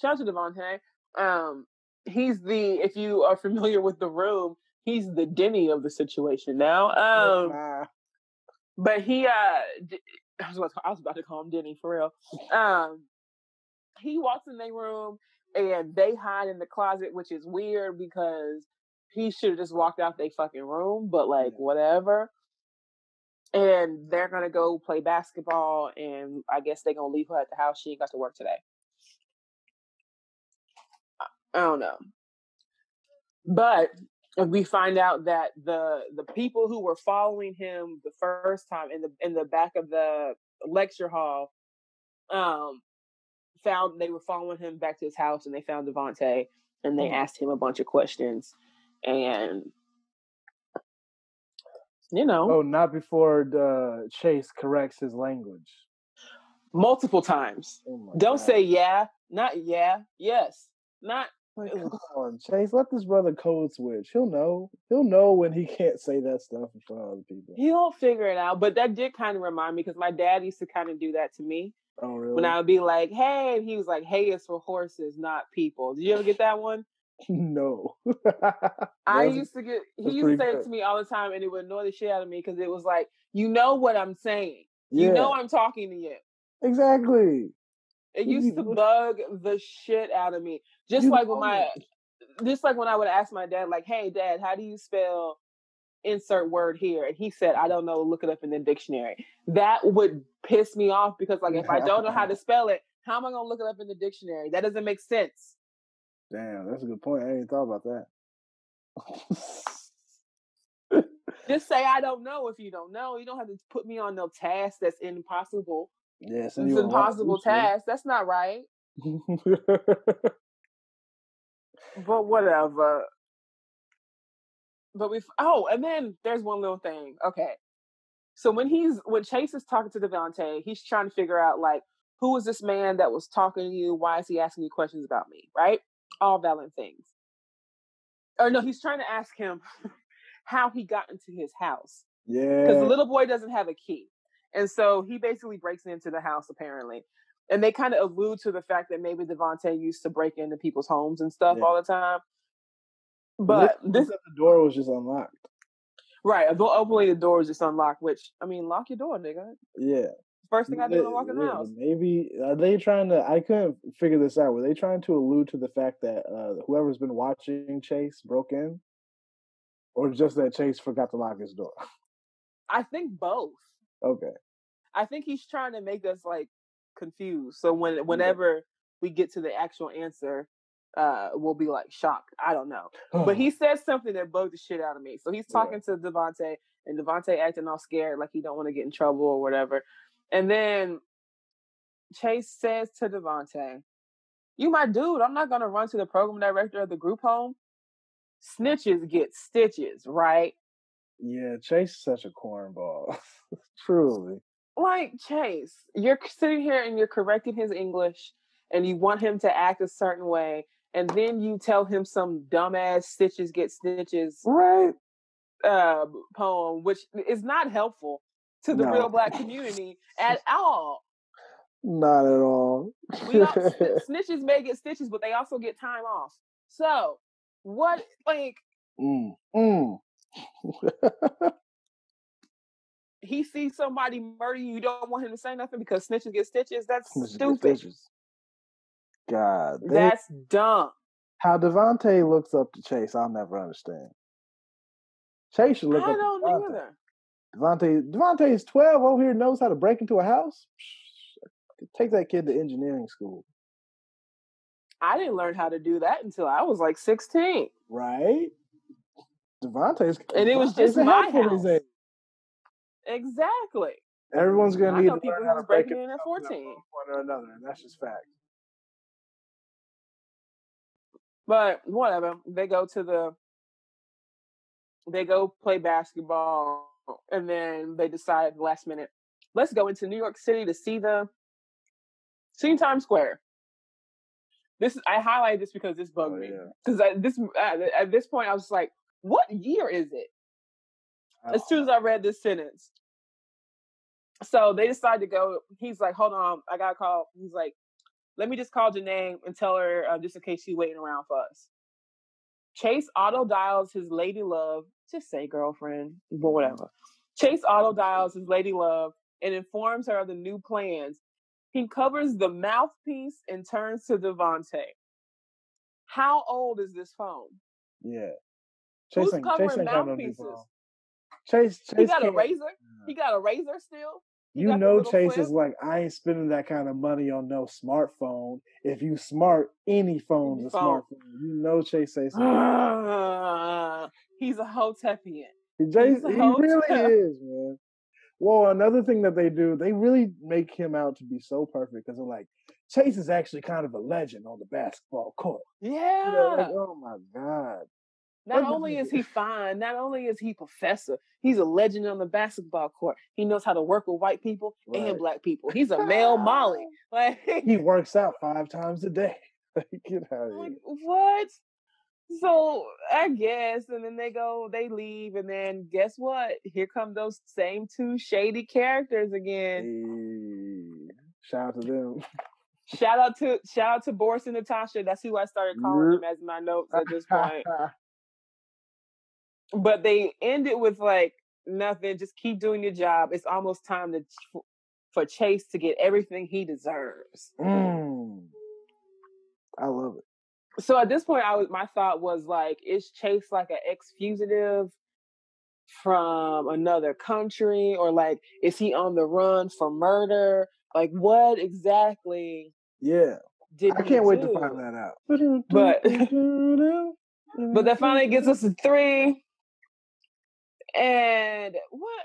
shout out to Devontae. Um, He's the, if you are familiar with The Room, he's the Denny of the situation now. Um, wow. But he, uh, I was, about to, I was about to call him Denny for real. Um, he walks in their room and they hide in the closet, which is weird because he should have just walked out their fucking room, but like whatever. And they're going to go play basketball and I guess they're going to leave her at the house. She ain't got to work today. I don't know. But we find out that the the people who were following him the first time in the in the back of the lecture hall um found they were following him back to his house and they found Devontae and they asked him a bunch of questions and you know oh not before the Chase corrects his language multiple times. Oh don't God. Say yeah, not yeah, yes. Not like, come on, Chase. Let this brother code switch. He'll know. He'll know when he can't say that stuff in front of other people. He'll figure it out. But that did kind of remind me because my dad used to kind of do that to me. Oh, really? When I would be like, "Hey," and he was like, "Hey, it's for horses, not people." Did you ever get that one? No. I used to get. He used to say it to me all the time, and it would annoy the shit out of me because it was like, "You know what I'm saying? Yeah. You know I'm talking to you." Exactly. It used to bug the shit out of me. Just you like when my, it. just like when I would ask my dad, like, "Hey, Dad, how do you spell insert word here?" And he said, "I don't know. Look it up in the dictionary." That would piss me off because, like, if I don't know how to spell it, how am I gonna look it up in the dictionary? That doesn't make sense. Damn, that's a good point. I didn't thought about that. Just say I don't know if you don't know. You don't have to put me on no task that's impossible. Yes, it's an impossible task. That's not right. But whatever. But we oh, and then there's one little thing. Okay, so when he's when Chase is talking to Devontae, he's trying to figure out like who is this man that was talking to you? Why is he asking you questions about me? Right? All valid things. Or no, he's trying to ask him how he got into his house. Yeah, because the little boy doesn't have a key, and so he basically breaks into the house apparently. And they kind of allude to the fact that maybe Devontae used to break into people's homes and stuff yeah. all the time. But this, this the door was just unlocked. Right. Openly the door was just unlocked, which, I mean, lock your door, nigga. Yeah. First thing I do when I walk in the house. Maybe, are they trying to, I couldn't figure this out. Were they trying to allude to the fact that uh, whoever's been watching Chase broke in? Or just that Chase forgot to lock his door? I think both. Okay. I think he's trying to make us, like, confused. So when whenever yeah. we get to the actual answer, uh, we'll be like shocked. I don't know. But he says something that bugged the shit out of me. So he's talking yeah. to Devontae, and Devontae acting all scared, like he don't want to get in trouble or whatever. And then Chase says to Devontae, "You my dude. I'm not gonna run to the program director of the group home. Snitches get stitches, right?" Yeah, Chase is such a cornball. Truly. Like, Chase, you're sitting here and you're correcting his English and you want him to act a certain way, and then you tell him some dumbass stitches get snitches right. uh, poem, which is not helpful to the no. real Black community at all. Not at all. We all snitches may get stitches, but they also get time off. So, what, like... Mm. Mm. He sees somebody murder you, you don't want him to say nothing because snitches get stitches? That's snitches stupid. God. They, That's dumb. How Devontae looks up to Chase, I'll never understand. Chase should look I up to I don't either. Devontae, Devontae's twelve over here, knows how to break into a house? Take that kid to engineering school. I didn't learn how to do that until I was like sixteen. Right? Devontae's... And it Devontae's was just my house. Exactly. Everyone's gonna I need know to people learn how to break in at fourteen, one or another, and that's just fact. But whatever, they go to the, they go play basketball, and then they decide at the last minute, let's go into New York City to see the, see Times Square. This I highlighted this because this bugged oh, me because yeah. this at this point I was like, what year is it? As soon as I read this sentence. So they decide to go. He's like, hold on, I got to call. He's like, let me just call Janae and tell her uh, just in case she's waiting around for us. Chase auto-dials his lady love. Just say girlfriend, but whatever. Chase auto-dials his lady love and informs her of the new plans. He covers the mouthpiece and turns to Devontae. How old is this phone? Yeah. Chase Who's covering Chase mouthpieces? Chase, Chase, he got can't. a razor. He got a razor still. He you know, Chase clip. is like, I ain't spending that kind of money on no smartphone. If you smart, any phone's any a phone. smartphone. You know, Chase says, uh, he's a hotepian. Chase, he's a he really is, man. Well, another thing that they do, they really make him out to be so perfect because they're like, Chase is actually kind of a legend on the basketball court. Yeah. You know, like, oh my God. Not only is he fine, not only is he professor, he's a legend on the basketball court. He knows how to work with white people right. and black people. He's a male Molly. Like he works out five times a day. Get out of here. Like, what? So I guess, and then they go, they leave, and then guess what? Here come those same two shady characters again. Hey, shout out to them. Shout out to shout out to Boris and Natasha. That's who I started calling yep. them as my notes at this point. But they end it with, like, nothing. Just keep doing your job. It's almost time to for Chase to get everything he deserves. Mm. I love it. So at this point, I was my thought was, like, is Chase, like, an ex-fugitive from another country? Or, like, is he on the run for murder? Like, what exactly Yeah. did I can't wait do? to find that out. But, but that finally gets us to three. And what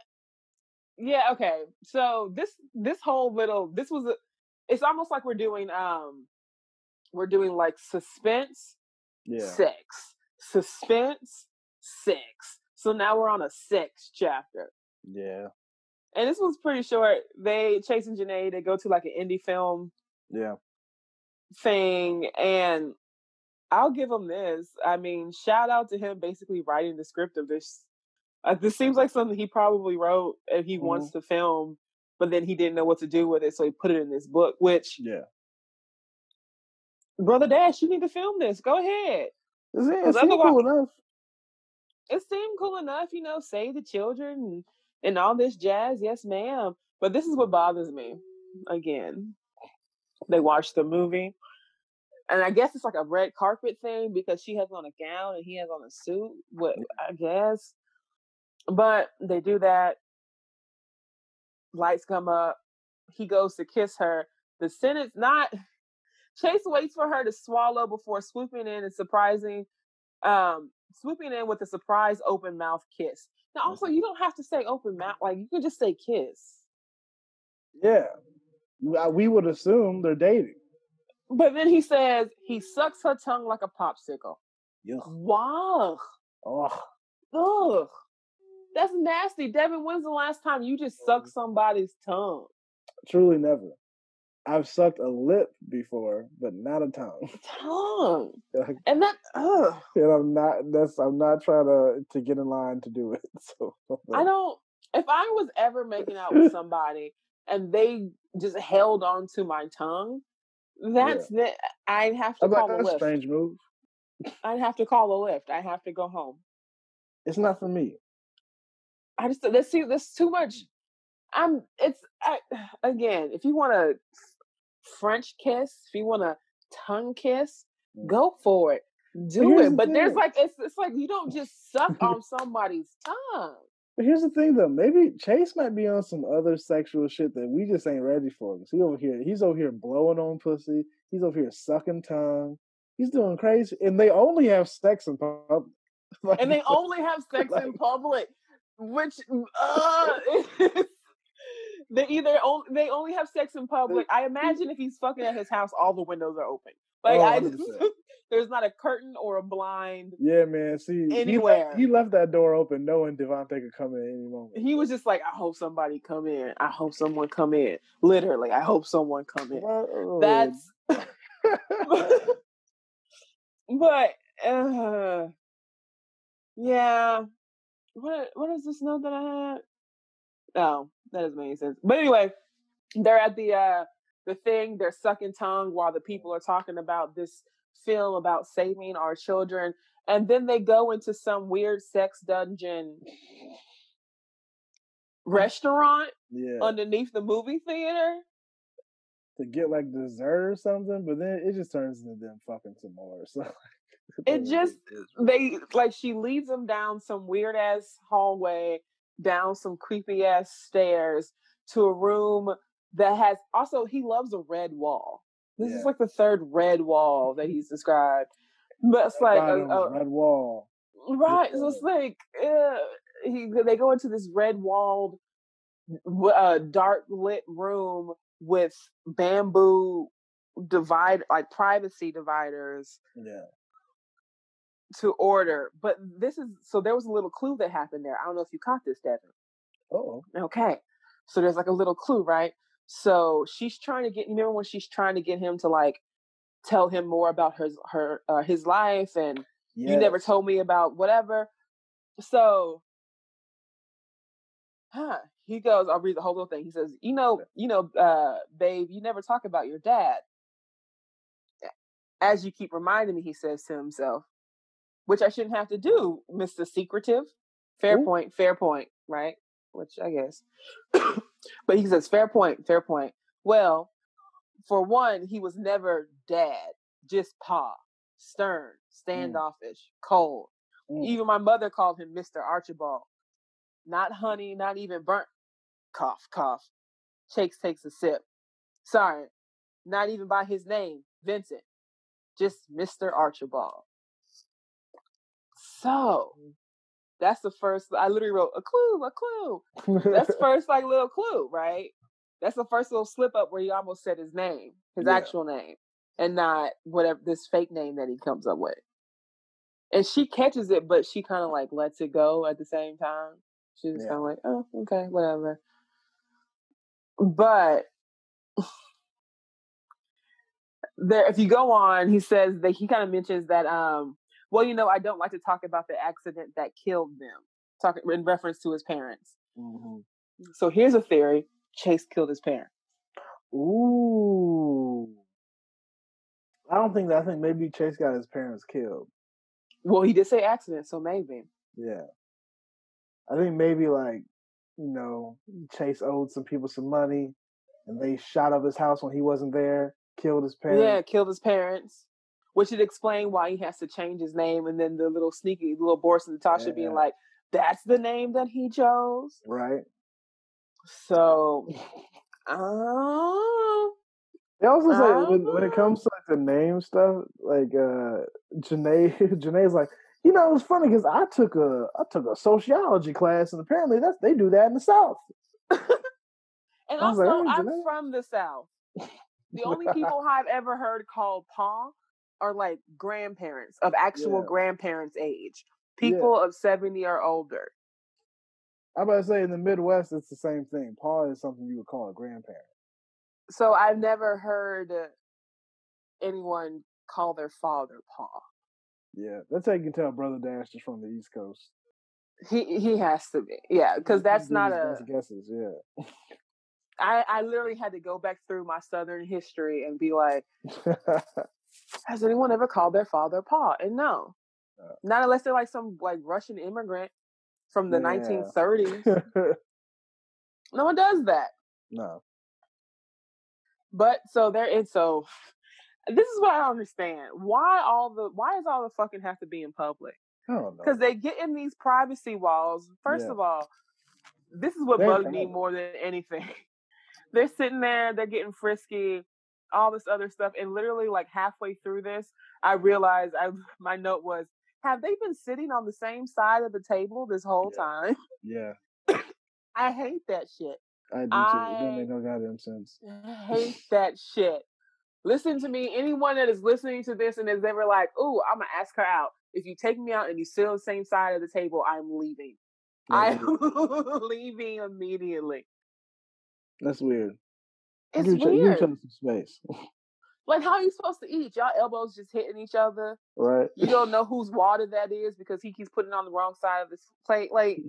Yeah, okay. So this this whole little this was a, it's almost like we're doing um we're doing like suspense, yeah. sex, suspense, sex. So now we're on a sex chapter. Yeah. And this was pretty short. They Chase and Janae, they go to like an indie film yeah. thing, and I'll give him this. I mean, shout out to him basically writing the script of this. Uh, this seems like something he probably wrote and he mm-hmm. wants to film, but then he didn't know what to do with it, so he put it in this book, which... Yeah. Brother Dash, you need to film this. Go ahead. It, it seemed cool enough. It seemed cool enough, you know, save the children and, and all this jazz. Yes, ma'am. But this is what bothers me. Again, they watched the movie. And I guess it's like a red carpet thing because she has on a gown and he has on a suit. What I guess. But they do that. Lights come up. He goes to kiss her. The sentence not... Chase waits for her to swallow before swooping in and surprising, um, swooping in with a surprise open mouth kiss. Now, also, you don't have to say open mouth. Like, you can just say kiss. Yeah. We would assume they're dating. But then he says he sucks her tongue like a popsicle. Yuck. Wow. Ugh. Ugh. That's nasty. Devin, when's the last time you just sucked somebody's tongue? Truly never. I've sucked a lip before, but not a tongue. Tongue. Like, and that ugh. And I'm not that's I'm not trying to, to get in line to do it. So I don't if I was ever making out with somebody and they just held on to my tongue, that's yeah. that I'd have to I'm call like, a lift. Strange move. I'd have to call a lift. I'd have to go home. It's not for me. I just let's see that's too much. I'm it's I, again, if you want to French kiss, if you want a tongue kiss, go for it. Do but it. But the there's like it's it's like you don't just suck on somebody's tongue. But here's the thing though, maybe Chase might be on some other sexual shit that we just ain't ready for. Cause he over here, he's over here blowing on pussy, he's over here sucking tongue, he's doing crazy, and they only have sex in public. Like, and they only have sex like, in public, which uh They either only, they only have sex in public. I imagine if he's fucking at his house, all the windows are open. Like oh, I just, there's not a curtain or a blind. Yeah, man. See, anywhere he, he left that door open, knowing Devontae could come in any moment. He was just like, "I hope somebody come in. I hope someone come in." Literally, I hope someone come in. Whoa. That's. but uh, yeah, what what is this note that I had? Oh, that doesn't make any sense. But anyway, they're at the uh, the thing. They're sucking tongue while the people are talking about this film about saving our children. And then they go into some weird sex dungeon restaurant yeah. underneath the movie theater. To get like dessert or something. But then it just turns into them fucking some more. So it just, they like she leads them down some weird ass hallway. Down some creepy ass stairs to a room that has also he loves a red wall. This yeah. is like the third red wall that he's described, but it's like a, a red wall, right? Yeah. So it's like uh, he they go into this red walled, uh, dark lit room with bamboo divide like privacy dividers. Yeah. To order, but this is so there was a little clue that happened there. I don't know if you caught this, Devin. Oh, okay. So there's like a little clue, right? So she's trying to get. Remember when she's trying to get him to like tell him more about her her uh, his life, and yes. you never told me about whatever. So, huh? He goes. I'll read the whole little thing. He says, "You know, you know, uh, babe, you never talk about your dad." As you keep reminding me, he says to himself. Which I shouldn't have to do, Mister Secretive. Fair Ooh. point, fair point, right? Which I guess. But he says, fair point, fair point. Well, for one, he was never dad, just pa, stern, standoffish, mm. cold. Mm. Even my mother called him Mister Archibald. Not honey, not even burnt. Cough, cough. Chase takes a sip. Sorry, not even by his name, Vincent. Just Mister Archibald. So, That's the first, I literally wrote a clue, a clue. That's the first like little clue, right? That's the first little slip up where he almost said his name, his yeah. actual name, and not whatever this fake name that he comes up with. And she catches it, but she kind of like lets it go at the same time. She's yeah. kind of like, oh, okay, whatever. But there, if you go on, he says that he kind of mentions that, um, well, you know, I don't like to talk about the accident that killed them, talk, in reference to his parents. Mm-hmm. So here's a theory. Chase killed his parents. Ooh. I don't think that. I think maybe Chase got his parents killed. Well, he did say accident, so maybe. Yeah. I think maybe, like, you know, Chase owed some people some money, and they shot up his house when he wasn't there, killed his parents. Yeah, killed his parents. Which would explain why he has to change his name, and then the little sneaky, little Boris and Natasha yeah. being like, that's the name that he chose? Right. So, oh. They also say um, when, when it comes to like the name stuff, like uh, Janae, Janae's like, you know, it's funny because I took a I took a sociology class, and apparently that's they do that in the South. And I also, like, hey, I'm from the South. The only people I've ever heard called Pa are like grandparents of actual yeah. grandparents' age, people yeah. of seventy or older. I'm about to say in the Midwest, it's the same thing. Pa is something you would call a grandparent. So I've never heard anyone call their father Pa. Yeah, that's how you can tell Brother Dash is from the East Coast. He he has to be, yeah, because that's not a guesses. Yeah, I I literally had to go back through my Southern history and be like, has anyone ever called their father Pa? And no, uh, not unless they're like some like Russian immigrant from the yeah. nineteen thirties. No one does that. No. But so they're in. So this is what I don't understand. Why all the why is all the fucking have to be in public? I don't know. Because they get in these privacy walls. First yeah. of all, this is what they're bugged me more than anything. They're sitting there. They're getting frisky. All this other stuff. And literally, like halfway through this, I realized I my note was: have they been sitting on the same side of the table this whole yeah. time? Yeah. I hate that shit. I do too. I it doesn't make no goddamn sense. Hate that shit. Listen to me. Anyone that is listening to this and is ever like, "Ooh, I'm gonna ask her out." If you take me out and you sit on the same side of the table, I'm leaving. I'm leaving immediately. That's weird. It's you weird. You some space. Like, how are you supposed to eat? Y'all elbows just hitting each other. Right. You don't know whose water that is because he keeps putting it on the wrong side of this plate. Like,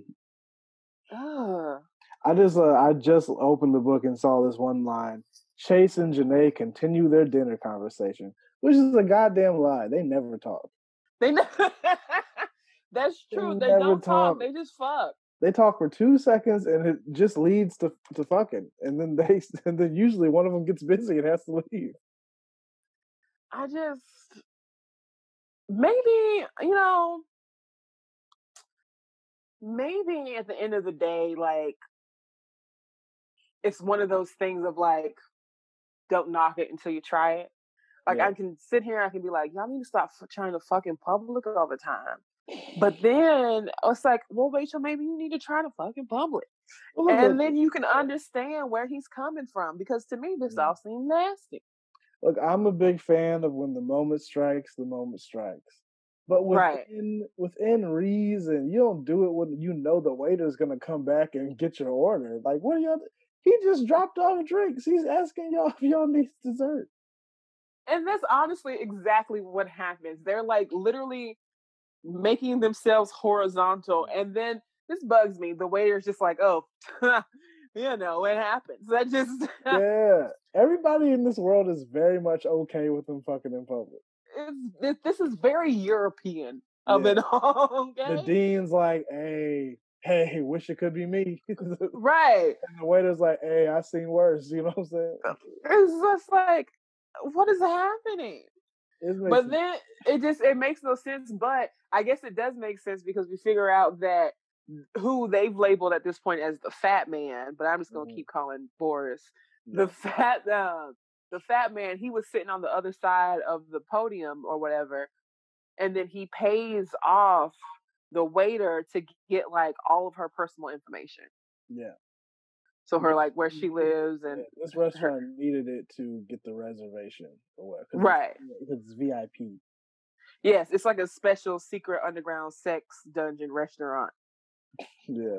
ugh. I just uh, I just opened the book and saw this one line. Chase and Janae continue their dinner conversation, which is a goddamn lie. They never talk. They ne- That's true. They, they don't talk. talk. They just fuck. They talk for two seconds, and it just leads to, to fucking. And then they and then usually one of them gets busy and has to leave. I just maybe you know maybe at the end of the day, like. It's one of those things of like, don't knock it until you try it. Like yeah. I can sit here, I can be like, y'all need to stop f- trying to fuck in public all the time. But then it's like, well, Rachel, maybe you need to try to fuck in public, Ooh, and then you can understand where he's coming from. Because to me, this yeah. all seems nasty. Look, I'm a big fan of when the moment strikes, the moment strikes. But within right. within reason, you don't do it when you know the waiter's gonna come back and get your order. Like, what are y'all? Th- He just dropped off drinks. He's asking y'all if y'all need dessert. And that's honestly exactly what happens. They're like literally making themselves horizontal. And then this bugs me. The waiter's just like, oh, you know, it happens. That just. Yeah. Everybody in this world is very much okay with them fucking in public. It's, this is very European of yeah. it all. Okay? The dean's like, hey. Hey, wish it could be me. Right. And the waiter's like, hey, I seen worse. You know what I'm saying? It's just like, what is happening? But sense. Then it just, it makes no sense. But I guess it does make sense because we figure out that who they've labeled at this point as the fat man, but I'm just going to mm-hmm. keep calling Boris. Yeah. The fat, uh, the fat man, he was sitting on the other side of the podium or whatever. And then he pays off the waiter to get like all of her personal information. Yeah. So her like where she lives and yeah, this restaurant her... needed it to get the reservation or what? Right. Because it's, it's V I P. Yes, it's like a special secret underground sex dungeon restaurant. Yeah.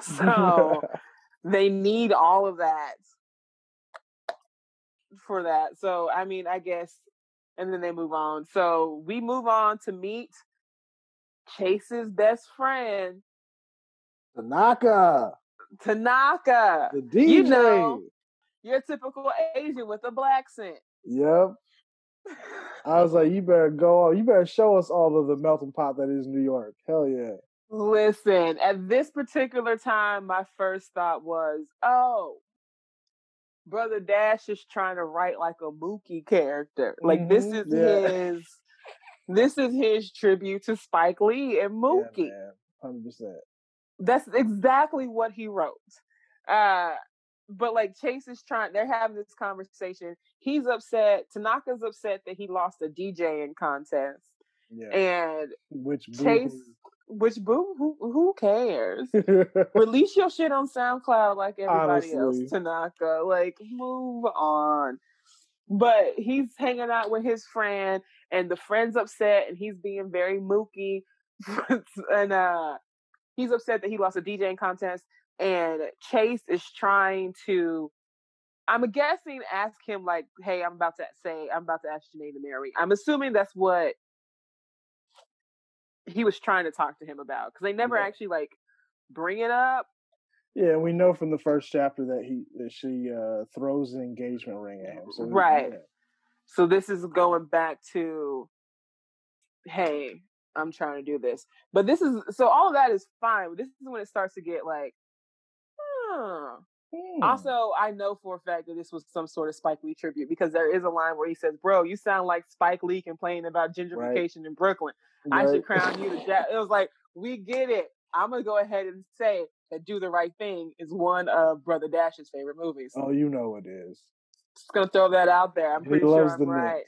So they need all of that for that. So I mean, I guess, and then they move on. So we move on to meet Chase's best friend, Tanaka. Tanaka, the D J. You know, your typical Asian with a black accent. Yep. I was like, you better go on. You better show us all of the melting pot that is New York. Hell yeah. Listen, at this particular time, my first thought was, oh, Brother Dash is trying to write like a Mookie character. Mm-hmm. Like this is yeah. his, this is his tribute to Spike Lee and Mookie. Hundred yeah, percent. That's exactly what he wrote. Uh, but like Chase is trying, they're having this conversation. He's upset. Tanaka's upset that he lost a DJing contest. Yeah. And which Chase, which boo, who, who cares? Release your shit on SoundCloud like everybody Honestly. else, Tanaka. Like, move on. But he's hanging out with his friend, and the friend's upset, and he's being very Mookie. and, uh, He's upset that he lost a DJing contest, and Chase is trying to, I'm guessing, ask him like, hey, I'm about to say, I'm about to ask Janae to marry. I'm assuming that's what he was trying to talk to him about, because they never yeah. actually like bring it up. Yeah, we know from the first chapter that he that she uh, throws an engagement ring at him. So right. So this is going back to, hey, I'm trying to do this. But this is, so all of that is fine. This is when it starts to get like, huh. Hmm. Also, I know for a fact that this was some sort of Spike Lee tribute, because there is a line where he says, bro, you sound like Spike Lee complaining about gentrification right. in Brooklyn. Right. I should crown you the jack. It was like, we get it. I'm going to go ahead and say that Do the Right Thing is one of Brother Dash's favorite movies. Oh, you know it is. Just going to throw that out there. I'm he pretty sure I'm right.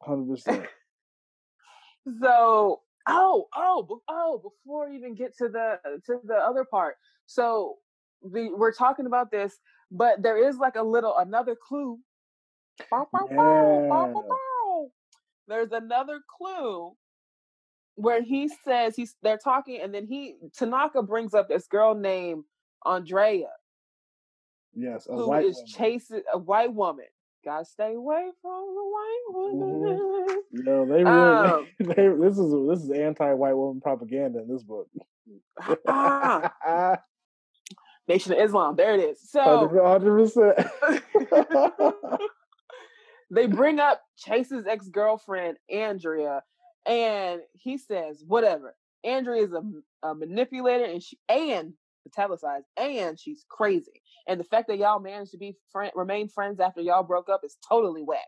one hundred percent. So, Oh, oh, oh! Before we even get to the to the other part, so the, we're talking about this, but there is like a little another clue. Bow, bow, yeah. bow, bow, bow, bow. There's another clue where he says he's they're talking, and then he Tanaka brings up this girl named Andrea. Yes, a who white is woman. chasing a white woman. Gotta stay away from the white woman. Mm-hmm. No, they really. Um, they, this is this is anti-white woman propaganda in this book. Ah, Nation of Islam. There it is. So, one hundred percent. They bring up Chase's ex-girlfriend Andrea, and he says, "Whatever. Andrea is a, a manipulator, and she and." italicized, and she's crazy. And the fact that y'all managed to be friend, remain friends after y'all broke up is totally whack.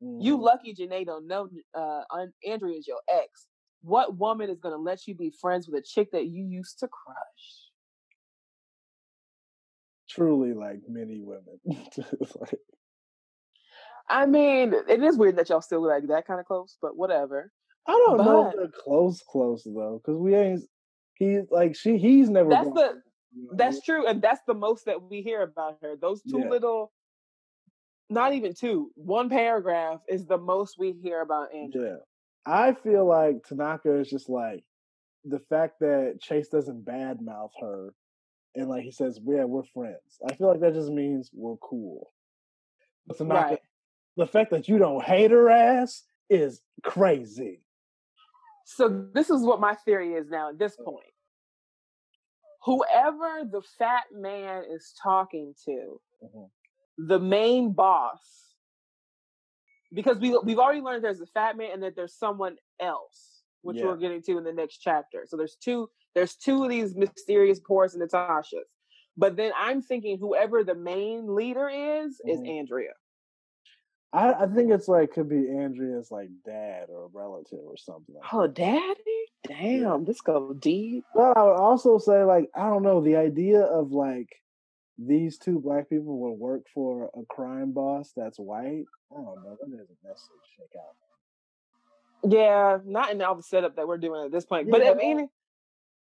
Mm. You lucky Janae don't know uh, Andrea is your ex. What woman is going to let you be friends with a chick that you used to crush? Truly, like many women. like... I mean, it is weird that y'all still like that kind of close, but whatever. I don't but... know if they're close, close though, because we ain't. He's like she. He's never. That's the. Her. That's true, and that's the most that we hear about her. Those two yeah. little, not even two, one paragraph is the most we hear about Andrea. Yeah. I feel like Tanaka is just like, the fact that Chase doesn't badmouth her, and like he says, yeah, we're friends. I feel like that just means we're cool. But Tanaka, right. the fact that you don't hate her ass is crazy. So this is what my theory is now at this point. Whoever the fat man is talking to, mm-hmm. the main boss, because we, we've already learned there's a fat man and that there's someone else, which yeah. we're getting to in the next chapter. So there's two there's two of these mysterious Porras and Natashas. But then I'm thinking whoever the main leader is, mm-hmm. is Andrea. I, I think it's like, could be Andrea's like dad or a relative or something. Like oh, that. daddy? Damn, yeah. This goes deep. But I would also say, like, I don't know, the idea of like these two black people will work for a crime boss that's white. I don't know. That doesn't necessarily shake out. Yeah, not in all the setup that we're doing at this point. Yeah, but I mean,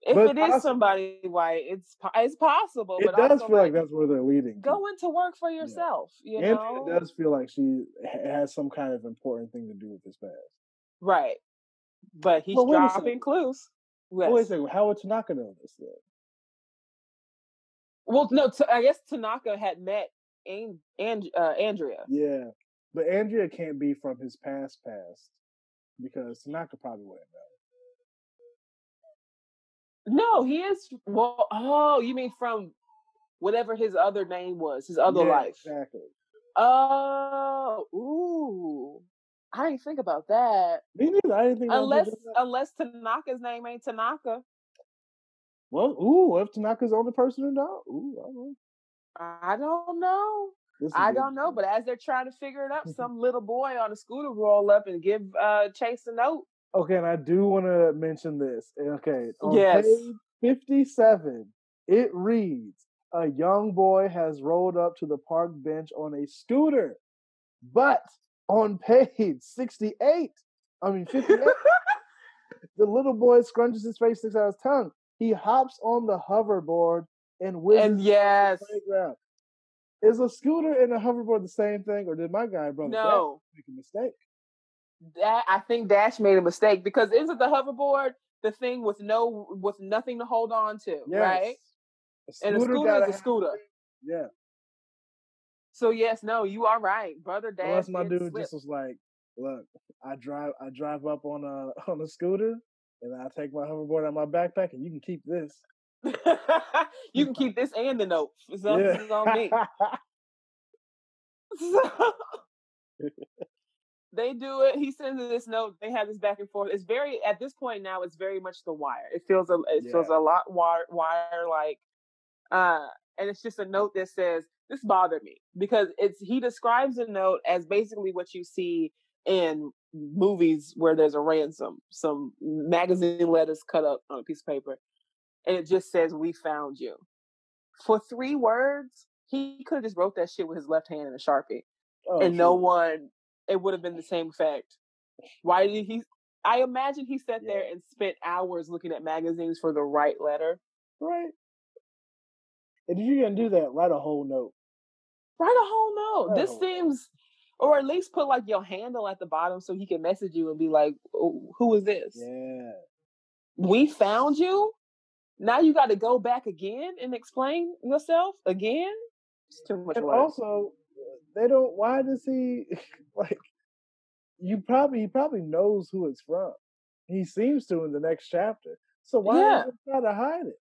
If but it is possibly. somebody white, it's it's possible. It but does feel like, like that's where they're leading. Go into work for yourself. Yeah. You know, and it does feel like she has some kind of important thing to do with this past. Right, but he's well, dropping clues. Yes. Wait a second. How would Tanaka know this then? Well, no, t- I guess Tanaka had met An- and uh, Andrea. Yeah, but Andrea can't be from his past past because Tanaka probably wouldn't know. No, he is. Well, oh, you mean from whatever his other name was, his other yeah, life. Exactly. Oh, uh, ooh. I didn't think about that. Me neither. I didn't think unless, about that. Unless Tanaka's name ain't Tanaka. Well, ooh, if Tanaka's the only person who knows. Ooh, I don't know. I don't know. I don't know, but as they're trying to figure it out, some little boy on a scooter roll up and give uh, Chase a note. Okay, and I do want to mention this. Okay, on yes. page fifty-seven, it reads, a young boy has rolled up to the park bench on a scooter, but on page sixty-eight, I mean fifty-eight, the little boy scrunches his face, sticks out his tongue. He hops on the hoverboard and whizzes and yes. on the playground. Is a scooter and a hoverboard the same thing, or did my guy, brother, no. make a mistake? That I think Dash made a mistake because isn't the hoverboard the thing with no with nothing to hold on to, yes. right? A and a scooter is a scooter. Yeah. So yes, no, you are right, brother. Dash. Well, that's my dude. Slip. Just was like, look, I drive, I drive up on a on a scooter, and I take my hoverboard out of my backpack, and you can keep this. You can keep this and the note. It's on, yeah. it's on me. So, they do it. He sends this note. They have this back and forth. It's very, at this point now, it's very much The Wire. It feels a, it yeah. feels a lot wire, wire-like. Uh, and it's just a note that says, this bothered me. Because it's he describes a note as basically what you see in movies where there's a ransom. Some magazine letters cut up on a piece of paper. And it just says, we found you. For three words, he could have just wrote that shit with his left hand and a Sharpie. Oh, and geez. no one... It would have been the same effect. Why did he? I imagine he sat yeah. there and spent hours looking at magazines for the right letter. Right. And if you're going to do that, write a whole note. Write a whole note. Write this whole seems, note. Or at least put like your handle at the bottom so he can message you and be like, who is this? Yeah. We found you. Now you got to go back again and explain yourself again. It's too much. And work. Also, they don't. Why does he like? You probably he probably knows who it's from. He seems to in the next chapter. So why yeah. does he try to hide it?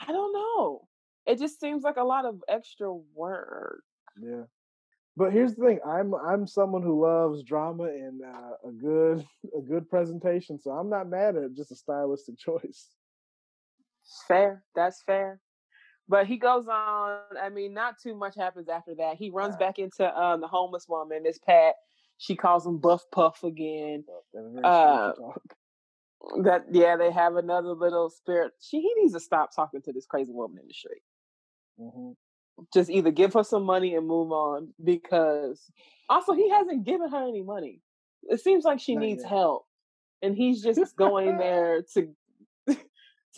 I don't know. It just seems like a lot of extra work. Yeah, but here's the thing. I'm I'm someone who loves drama and uh, a good a good presentation. So I'm not mad at just a stylistic choice. Fair. That's fair. But he goes on. I mean, not too much happens after that. He runs right. back into um, the homeless woman, Miss Pat. She calls him Buff Puff again. Uh, that yeah, they have another little spirit. She he needs to stop talking to this crazy woman in the street. Mm-hmm. Just either give her some money and move on. Because also he hasn't given her any money. It seems like she not needs yet. help, and he's just going there to.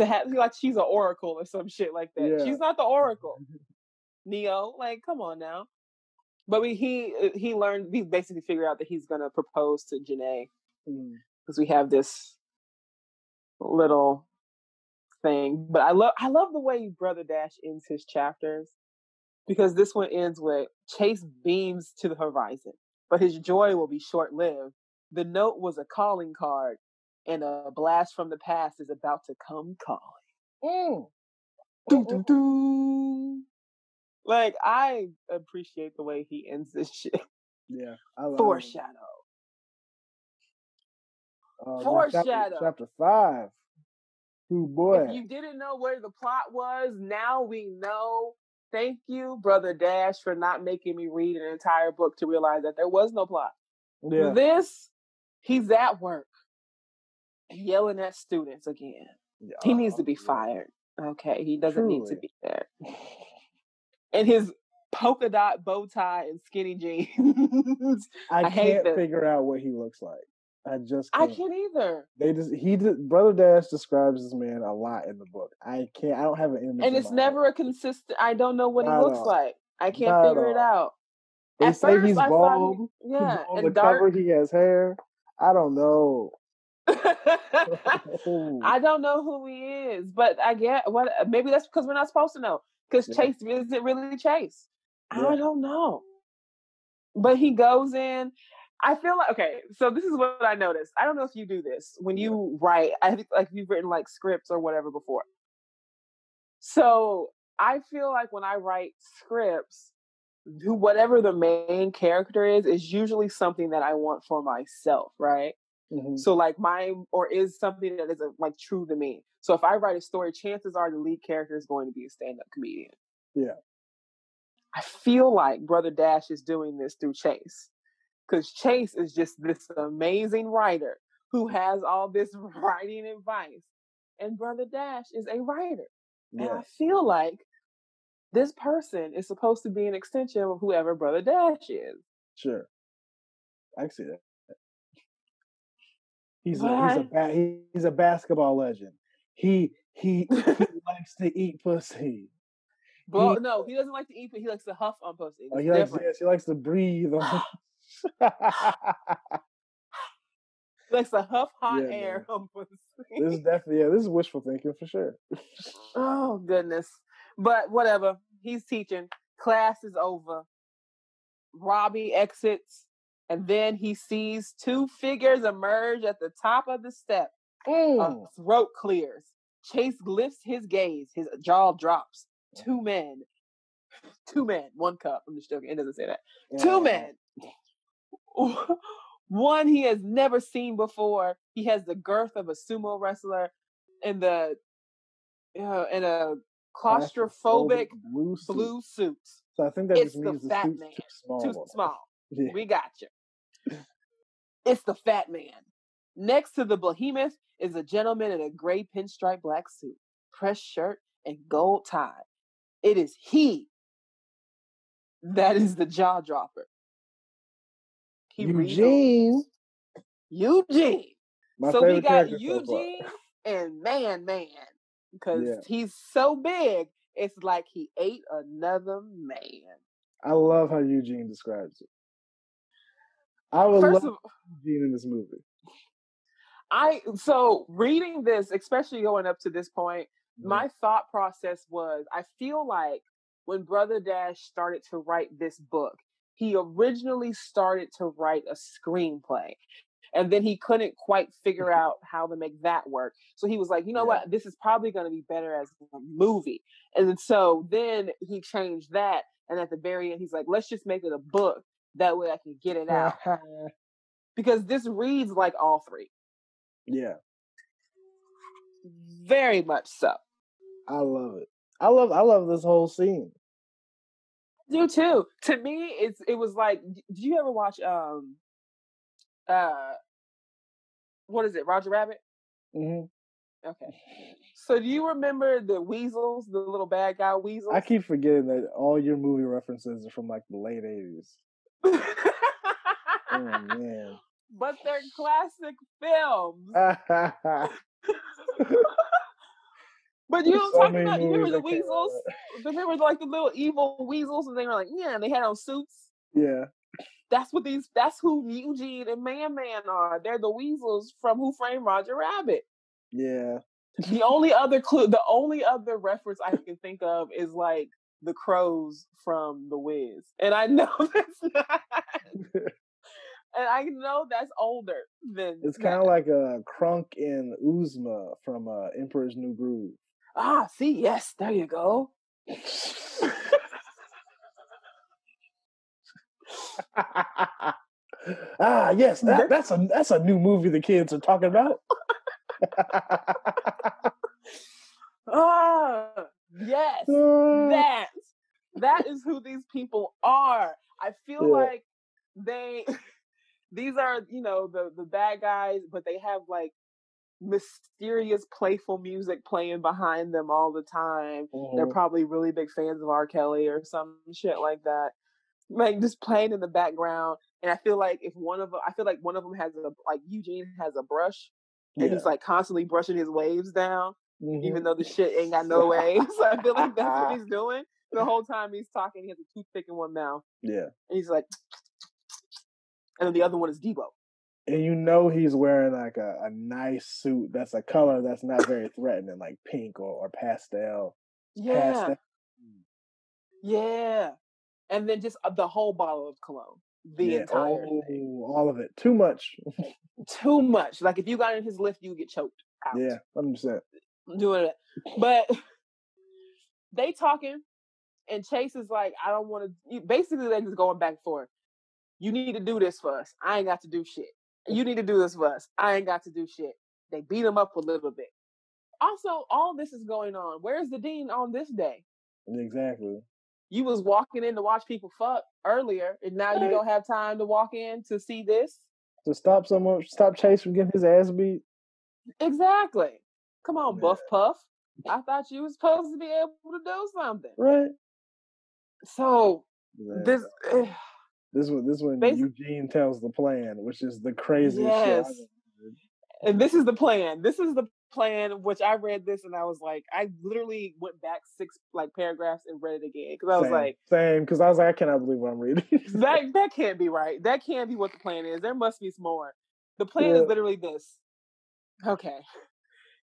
To have like she's an oracle or some shit like that. Yeah. She's not the oracle, Neo. Like, come on now. But we, he he learned. He basically figured out that he's gonna propose to Janae because mm. we have this little thing. But I love I love the way Brother Dash ends his chapters because this one ends with Chase beams to the horizon, but his joy will be short lived. The note was a calling card. And a blast from the past is about to come calling. Mm. Doo, doo, doo. Like, I appreciate the way he ends this shit. Yeah. I love Foreshadow. Uh, Foreshadow. Chapter, chapter five. Ooh, boy. If you didn't know where the plot was, now we know. Thank you, Brother Dash, for not making me read an entire book to realize that there was no plot. Yeah. For this, he's at work. Yelling at students again. Yeah, he needs to be fired. Okay, he doesn't truly. need to be there. And his polka dot bow tie and skinny jeans. I, I can't hate figure out what he looks like. I just can't. I can't either. They just he Brother Dash describes this man a lot in the book. I can't. I don't have an image. And it's never a consistent. I don't know what he looks like. I can't figure it out. They say he's bald. Yeah, on the cover he has hair. I don't know. I don't know who he is, but I get what. Maybe that's because we're not supposed to know. Because yeah. Chase isn't really Chase. Yeah. I don't know. But he goes in. I feel like, okay, so this is what I noticed. I don't know if you do this when you write. I think like you've written like scripts or whatever before. So I feel like when I write scripts, who whatever the main character is, is usually something that I want for myself, right? Mm-hmm. So like my, or is something that is like true to me. So if I write a story, chances are the lead character is going to be a stand-up comedian. Yeah. I feel like Brother Dash is doing this through Chase. Because Chase is just this amazing writer who has all this writing advice. And Brother Dash is a writer. Yeah. And I feel like this person is supposed to be an extension of whoever Brother Dash is. Sure. I see that. He's a, he's, a ba- he, he's a basketball legend. He he, he likes to eat pussy. Well, he, no, he doesn't like to eat, but he likes to huff on pussy. Oh, he, likes, yes, he likes to breathe on He likes to huff hot yeah, air man. on pussy. This is definitely, yeah, this is wishful thinking for sure. Oh, goodness. But whatever. He's teaching. Class is over. Robbie exits. And then he sees two figures emerge at the top of the step. Mm. A throat clears. Chase lifts his gaze. His jaw drops. Two men. Two men. One cup. I'm just joking. It doesn't say that. Yeah. Two men. One he has never seen before. He has the girth of a sumo wrestler and the uh, and a claustrophobic blue suit. Blue suit. So I think that it's just means the fat the man. Too small. Too small. Yeah. We got you. It's the fat man. Next to the behemoth is a gentleman in a gray pinstripe black suit, pressed shirt, and gold tie. It is he that is the jaw dropper. Eugene. Eugene. My so we got Eugene so and Man Man because yeah. he's so big, it's like he ate another man. I love how Eugene describes it. I would First love of, Eugene in this movie. I so reading this, especially going up to this point, mm-hmm. my thought process was: I feel like when Brother Dash started to write this book, he originally started to write a screenplay, and then he couldn't quite figure out how to make that work. So he was like, "You know yeah. what? This is probably going to be better as a movie." And so then he changed that, and at the very end, he's like, "Let's just make it a book." That way I can get it out. Because this reads like all three. Yeah. Very much so. I love it. I love I love this whole scene. I do too. To me, it's it was like, did you ever watch um uh what is it, Roger Rabbit? Mm-hmm. Okay. So do you remember the weasels, the little bad guy weasels? I keep forgetting that all your movie references are from like the late eighties. Oh, man. But they're classic films. But you know what I'm talking about? You remember the weasels? They were like the little evil weasels, and they were like, yeah, and they had on suits. Yeah, that's what these. That's who Eugene and Man Man are. They're the weasels from Who Framed Roger Rabbit. Yeah. The only other clue, the only other reference I can think of is like. The crows from The Wiz, and I know that's not, and I know that's older than. It's kind of like a Krunk and Uzma from uh, Emperor's New Groove. Ah, see, yes, there you go. ah, yes, that, that's a that's a new movie the kids are talking about. ah. Yes, that that is who these people are. I feel yeah. like they these are, you know, the the bad guys, but they have like mysterious, playful music playing behind them all the time. Mm-hmm. They're probably really big fans of R. Kelly or some shit like that. like just playing in the background. And I feel like if one of them, I feel like one of them has a, like Eugene has a brush, and yeah. he's like constantly brushing his waves down, mm-hmm. even though the shit ain't got no waves. So I feel like that's what he's doing the whole time he's talking. He has a toothpick in one mouth. Yeah, and he's like, and then the other one is Debo. And you know he's wearing like a, a nice suit that's a color that's not very threatening, like pink or, or pastel. Yeah. Pastel. Yeah. And then just the whole bottle of cologne. The yeah, entire oh, thing. All of it. Too much. Too much. Like if you got in his lift, you would get choked out. Yeah, one hundred percent. Doing it. But they talking and Chase is like, I don't want to. Basically, they're just going back and forth. You need to do this for us. I ain't got to do shit. You need to do this for us. I ain't got to do shit. They beat him up a little bit. Also, all this is going on. Where's the dean on this day? Exactly. You was walking in to watch people fuck earlier, and now you don't have time to walk in to see this? To stop someone, stop Chase from getting his ass beat? Exactly. Come on, yeah. Buff Puff. I thought you was supposed to be able to do something. Right. So, yeah. this... Uh, This one, this one, Eugene tells the plan, which is the craziest yes. shit. And this is the plan. This is the plan, which I read this and I was like, I literally went back six like paragraphs and read it again. Because I was same, like... Same, because I was like, I cannot believe what I'm reading. that, that can't be right. That can't be what the plan is. There must be some more. The plan yeah. is literally this. Okay.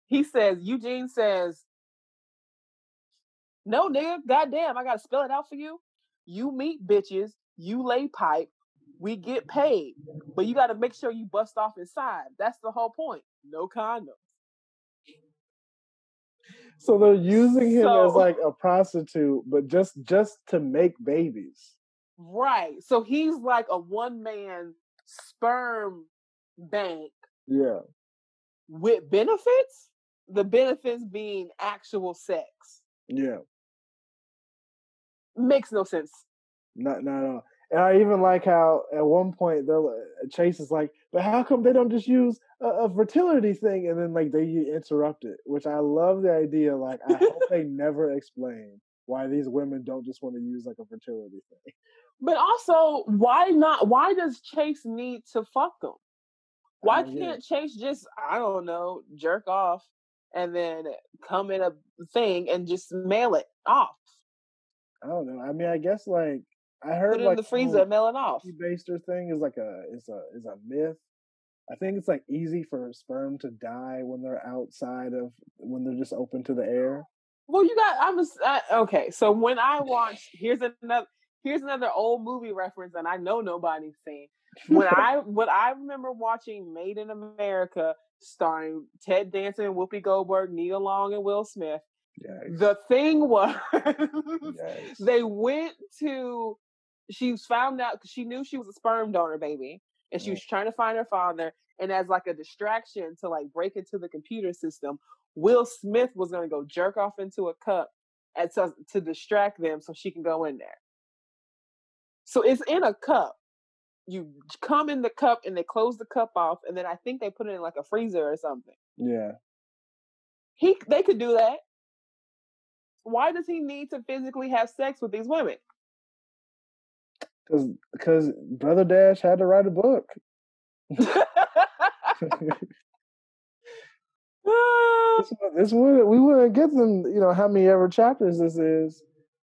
He says, Eugene says, no, nigga, goddamn, I gotta spell it out for you. You meet bitches. You lay pipe, we get paid, but you got to make sure you bust off inside. That's the whole point. No condoms. So they're using him so, as like a prostitute, but just just to make babies. Right. So he's like a one-man sperm bank. Yeah. With benefits? The benefits being actual sex. Yeah. Makes no sense. Not, not at all. And I even like how at one point they're like, Chase is like, but how come they don't just use a, a fertility thing? And then like they interrupt it, which I love the idea. Like I hope they never explain why these women don't just want to use like a fertility thing. But also, why not? Why does Chase need to fuck them? Why um, can't yeah. Chase just, I don't know, jerk off and then come in a thing and just mail it off? I don't know. I mean, I guess like. I heard Put it like in the freezer, oh, melt it off. Baster thing is like a is a is a myth. I think it's like easy for sperm to die when they're outside of when they're just open to the air. Well, you got I'm a, I, okay. So when I watched here's another here's another old movie reference, and I know nobody's seen. When I what I remember watching Made in America, starring Ted Danson, Whoopi Goldberg, Nia Long, and Will Smith. Yikes. The thing was, they went to. She found out because she knew she was a sperm donor baby, and she was trying to find her father. And as like a distraction to like break into the computer system, Will Smith was going to go jerk off into a cup and to, to distract them so she can go in there. So it's in a cup. You come in the cup, and they close the cup off, and then I think they put it in like a freezer or something. Yeah, he they could do that. Why does he need to physically have sex with these women? Because because Brother Dash had to write a book. this, this would we wouldn't get them, you know, how many ever chapters this is,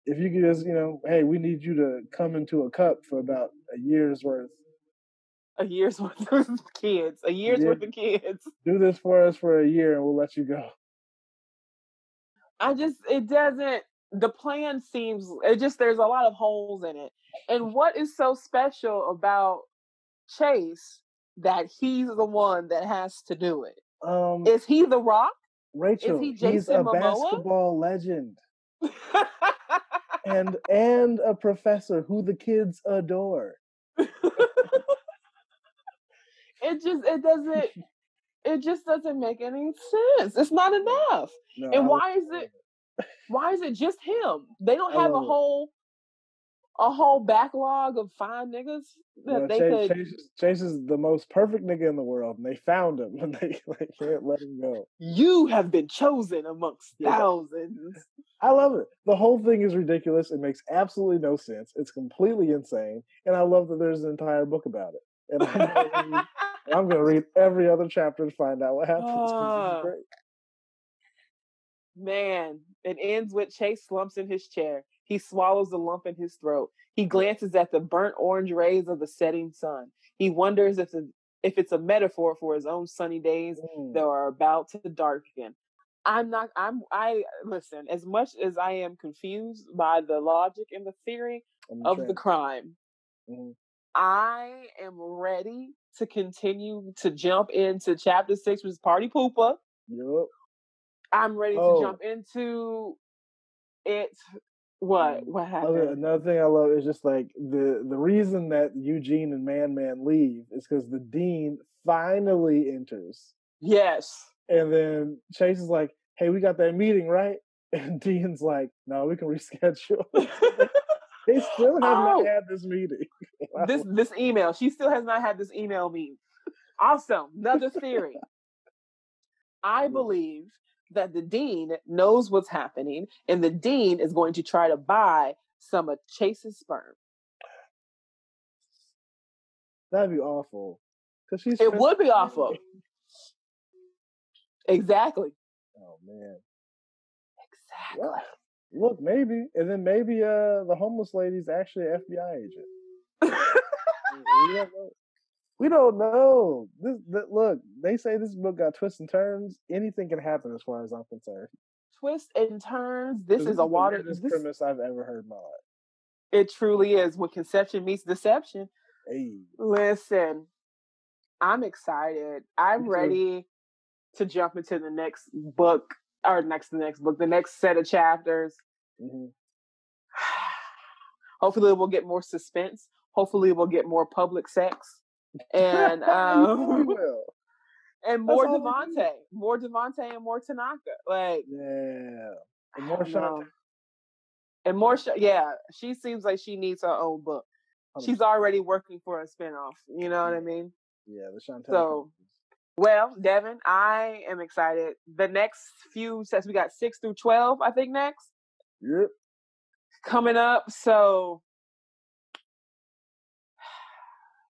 if you could just, you know, hey, we need you to come into a cup for about a year's worth. A year's worth of kids. A year's yeah. worth of kids. Do this for us for a year and we'll let you go. I just, it doesn't, the plan seems, it just, there's a lot of holes in it. And what is so special about Chase that he's the one that has to do it? Um, is he The Rock? Rachel, is he Jason he's a Momoa? Basketball legend. and and a professor who the kids adore. it just, it doesn't, it just doesn't make any sense. It's not enough. No, and why is it why is it just him? They don't have oh. a whole a whole backlog of fine niggas that yeah, they Chase, could. Chase, Chase is the most perfect nigga in the world, and they found him, and they like, can't let him go. You have been chosen amongst yeah. thousands. I love it. The whole thing is ridiculous. It makes absolutely no sense. It's completely insane, and I love that there's an entire book about it. And I'm gonna read, I'm gonna read every other chapter to find out what happens. Uh, great. Man, it ends with Chase slumps in his chair. He swallows the lump in his throat. He glances at the burnt orange rays of the setting sun. He wonders if the, if it's a metaphor for his own sunny days mm. that are about to darken. I'm not. I'm. I listen. As much as I am confused by the logic and the theory I'm of trying. the crime, mm. I am ready to continue to jump into chapter six, which is Party Pooper. Yep. I'm ready oh. to jump into it. What? What happened? Another thing I love is just like the, the reason that Eugene and Man Man leave is because the dean finally enters. Yes. And then Chase is like, hey, we got that meeting, right? And Dean's like, no, we can reschedule. They still have oh. not had this meeting. Wow. This this email. She still has not had this email meeting. Also, another theory. I believe that the dean knows what's happening, and the dean is going to try to buy some of Chase's sperm. That'd be awful. She's it would be awful. Exactly. Oh, man. Exactly. Wow. Look, maybe. And then maybe uh, the homeless lady's actually an F B I agent. we don't know. We don't know. This, th- look, they say this book got twists and turns. Anything can happen, as far as I'm concerned. Twists and turns. This, this is a water. The weirdest this premise I've ever heard in my life. It truly is. When conception meets deception. Hey. Listen, I'm excited. I'm Me ready too. to jump into the next book, or next the next book, the next set of chapters. Mm-hmm. Hopefully, we'll get more suspense. Hopefully, we'll get more public sex. And um, and more Devontae, more Devontae, and more Tanaka. Like, yeah, and more Chantel, and more. Sh- yeah, she seems like she needs her own book. one hundred percent. She's already working for a spinoff. You know what I mean? Yeah, the Chantel. So, well, Devin, I am excited. The next few sets, we got six through twelve, I think, next. Yep. Coming up, so.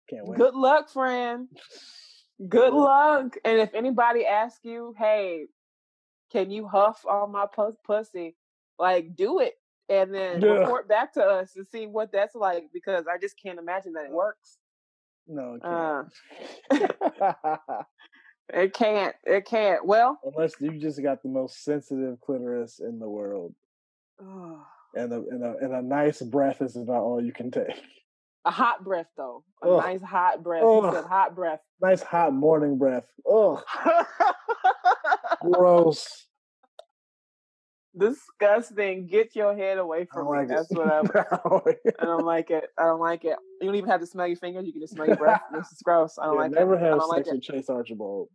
Can't wait. Good luck, friend. Good luck. And if anybody asks you, hey, can you huff on my pus- pussy? Like, do it. And then yeah. report back to us to see what that's like, because I just can't imagine that it works. No, it can't. Uh, it can't. It can't. Well. Unless you just got the most sensitive clitoris in the world. and, a, and, a, and a nice breath is about all you can take. A hot breath, though. A Ugh. nice hot breath. Ugh. He said hot breath. Nice hot morning breath. Ugh. Gross. Disgusting. Get your head away from me. Like That's it. what I'm... I don't like it. I don't like it. You don't even have to smell your fingers. You can just smell your breath. This is gross. I don't yeah, like never it. Never have sex like with Chase Archibald.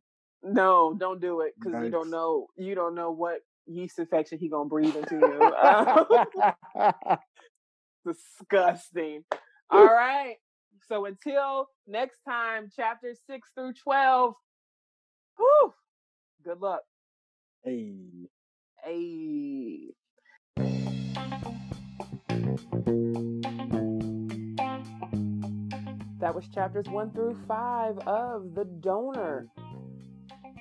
No, don't do it, because nice. you don't know. You don't know what yeast infection he gonna breathe into you. Disgusting. All right. So until next time, chapter six through twelve. Whew. Good luck. Hey. Hey. That was chapters one through five of The Donor.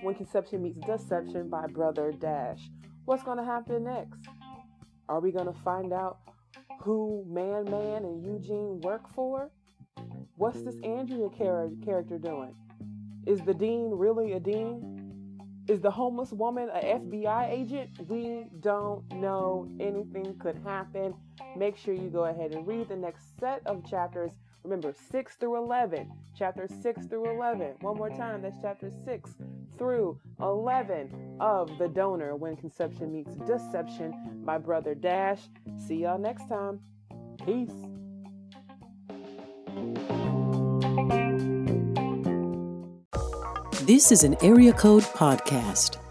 When Conception Meets Deception by Brother Dash. What's going to happen next? Are we going to find out who Man Man and Eugene work for? What's this Andrea char- character doing? Is the dean really a dean? Is the homeless woman an F B I agent? We don't know. Anything could happen. Make sure you go ahead and read the next set of chapters. Remember, six through eleven. Chapter six through eleven. One more time, that's chapter six through eleven of The Donor, When Conception Meets Deception by Brother Dash. See y'all next time. Peace. This is an Area Code podcast.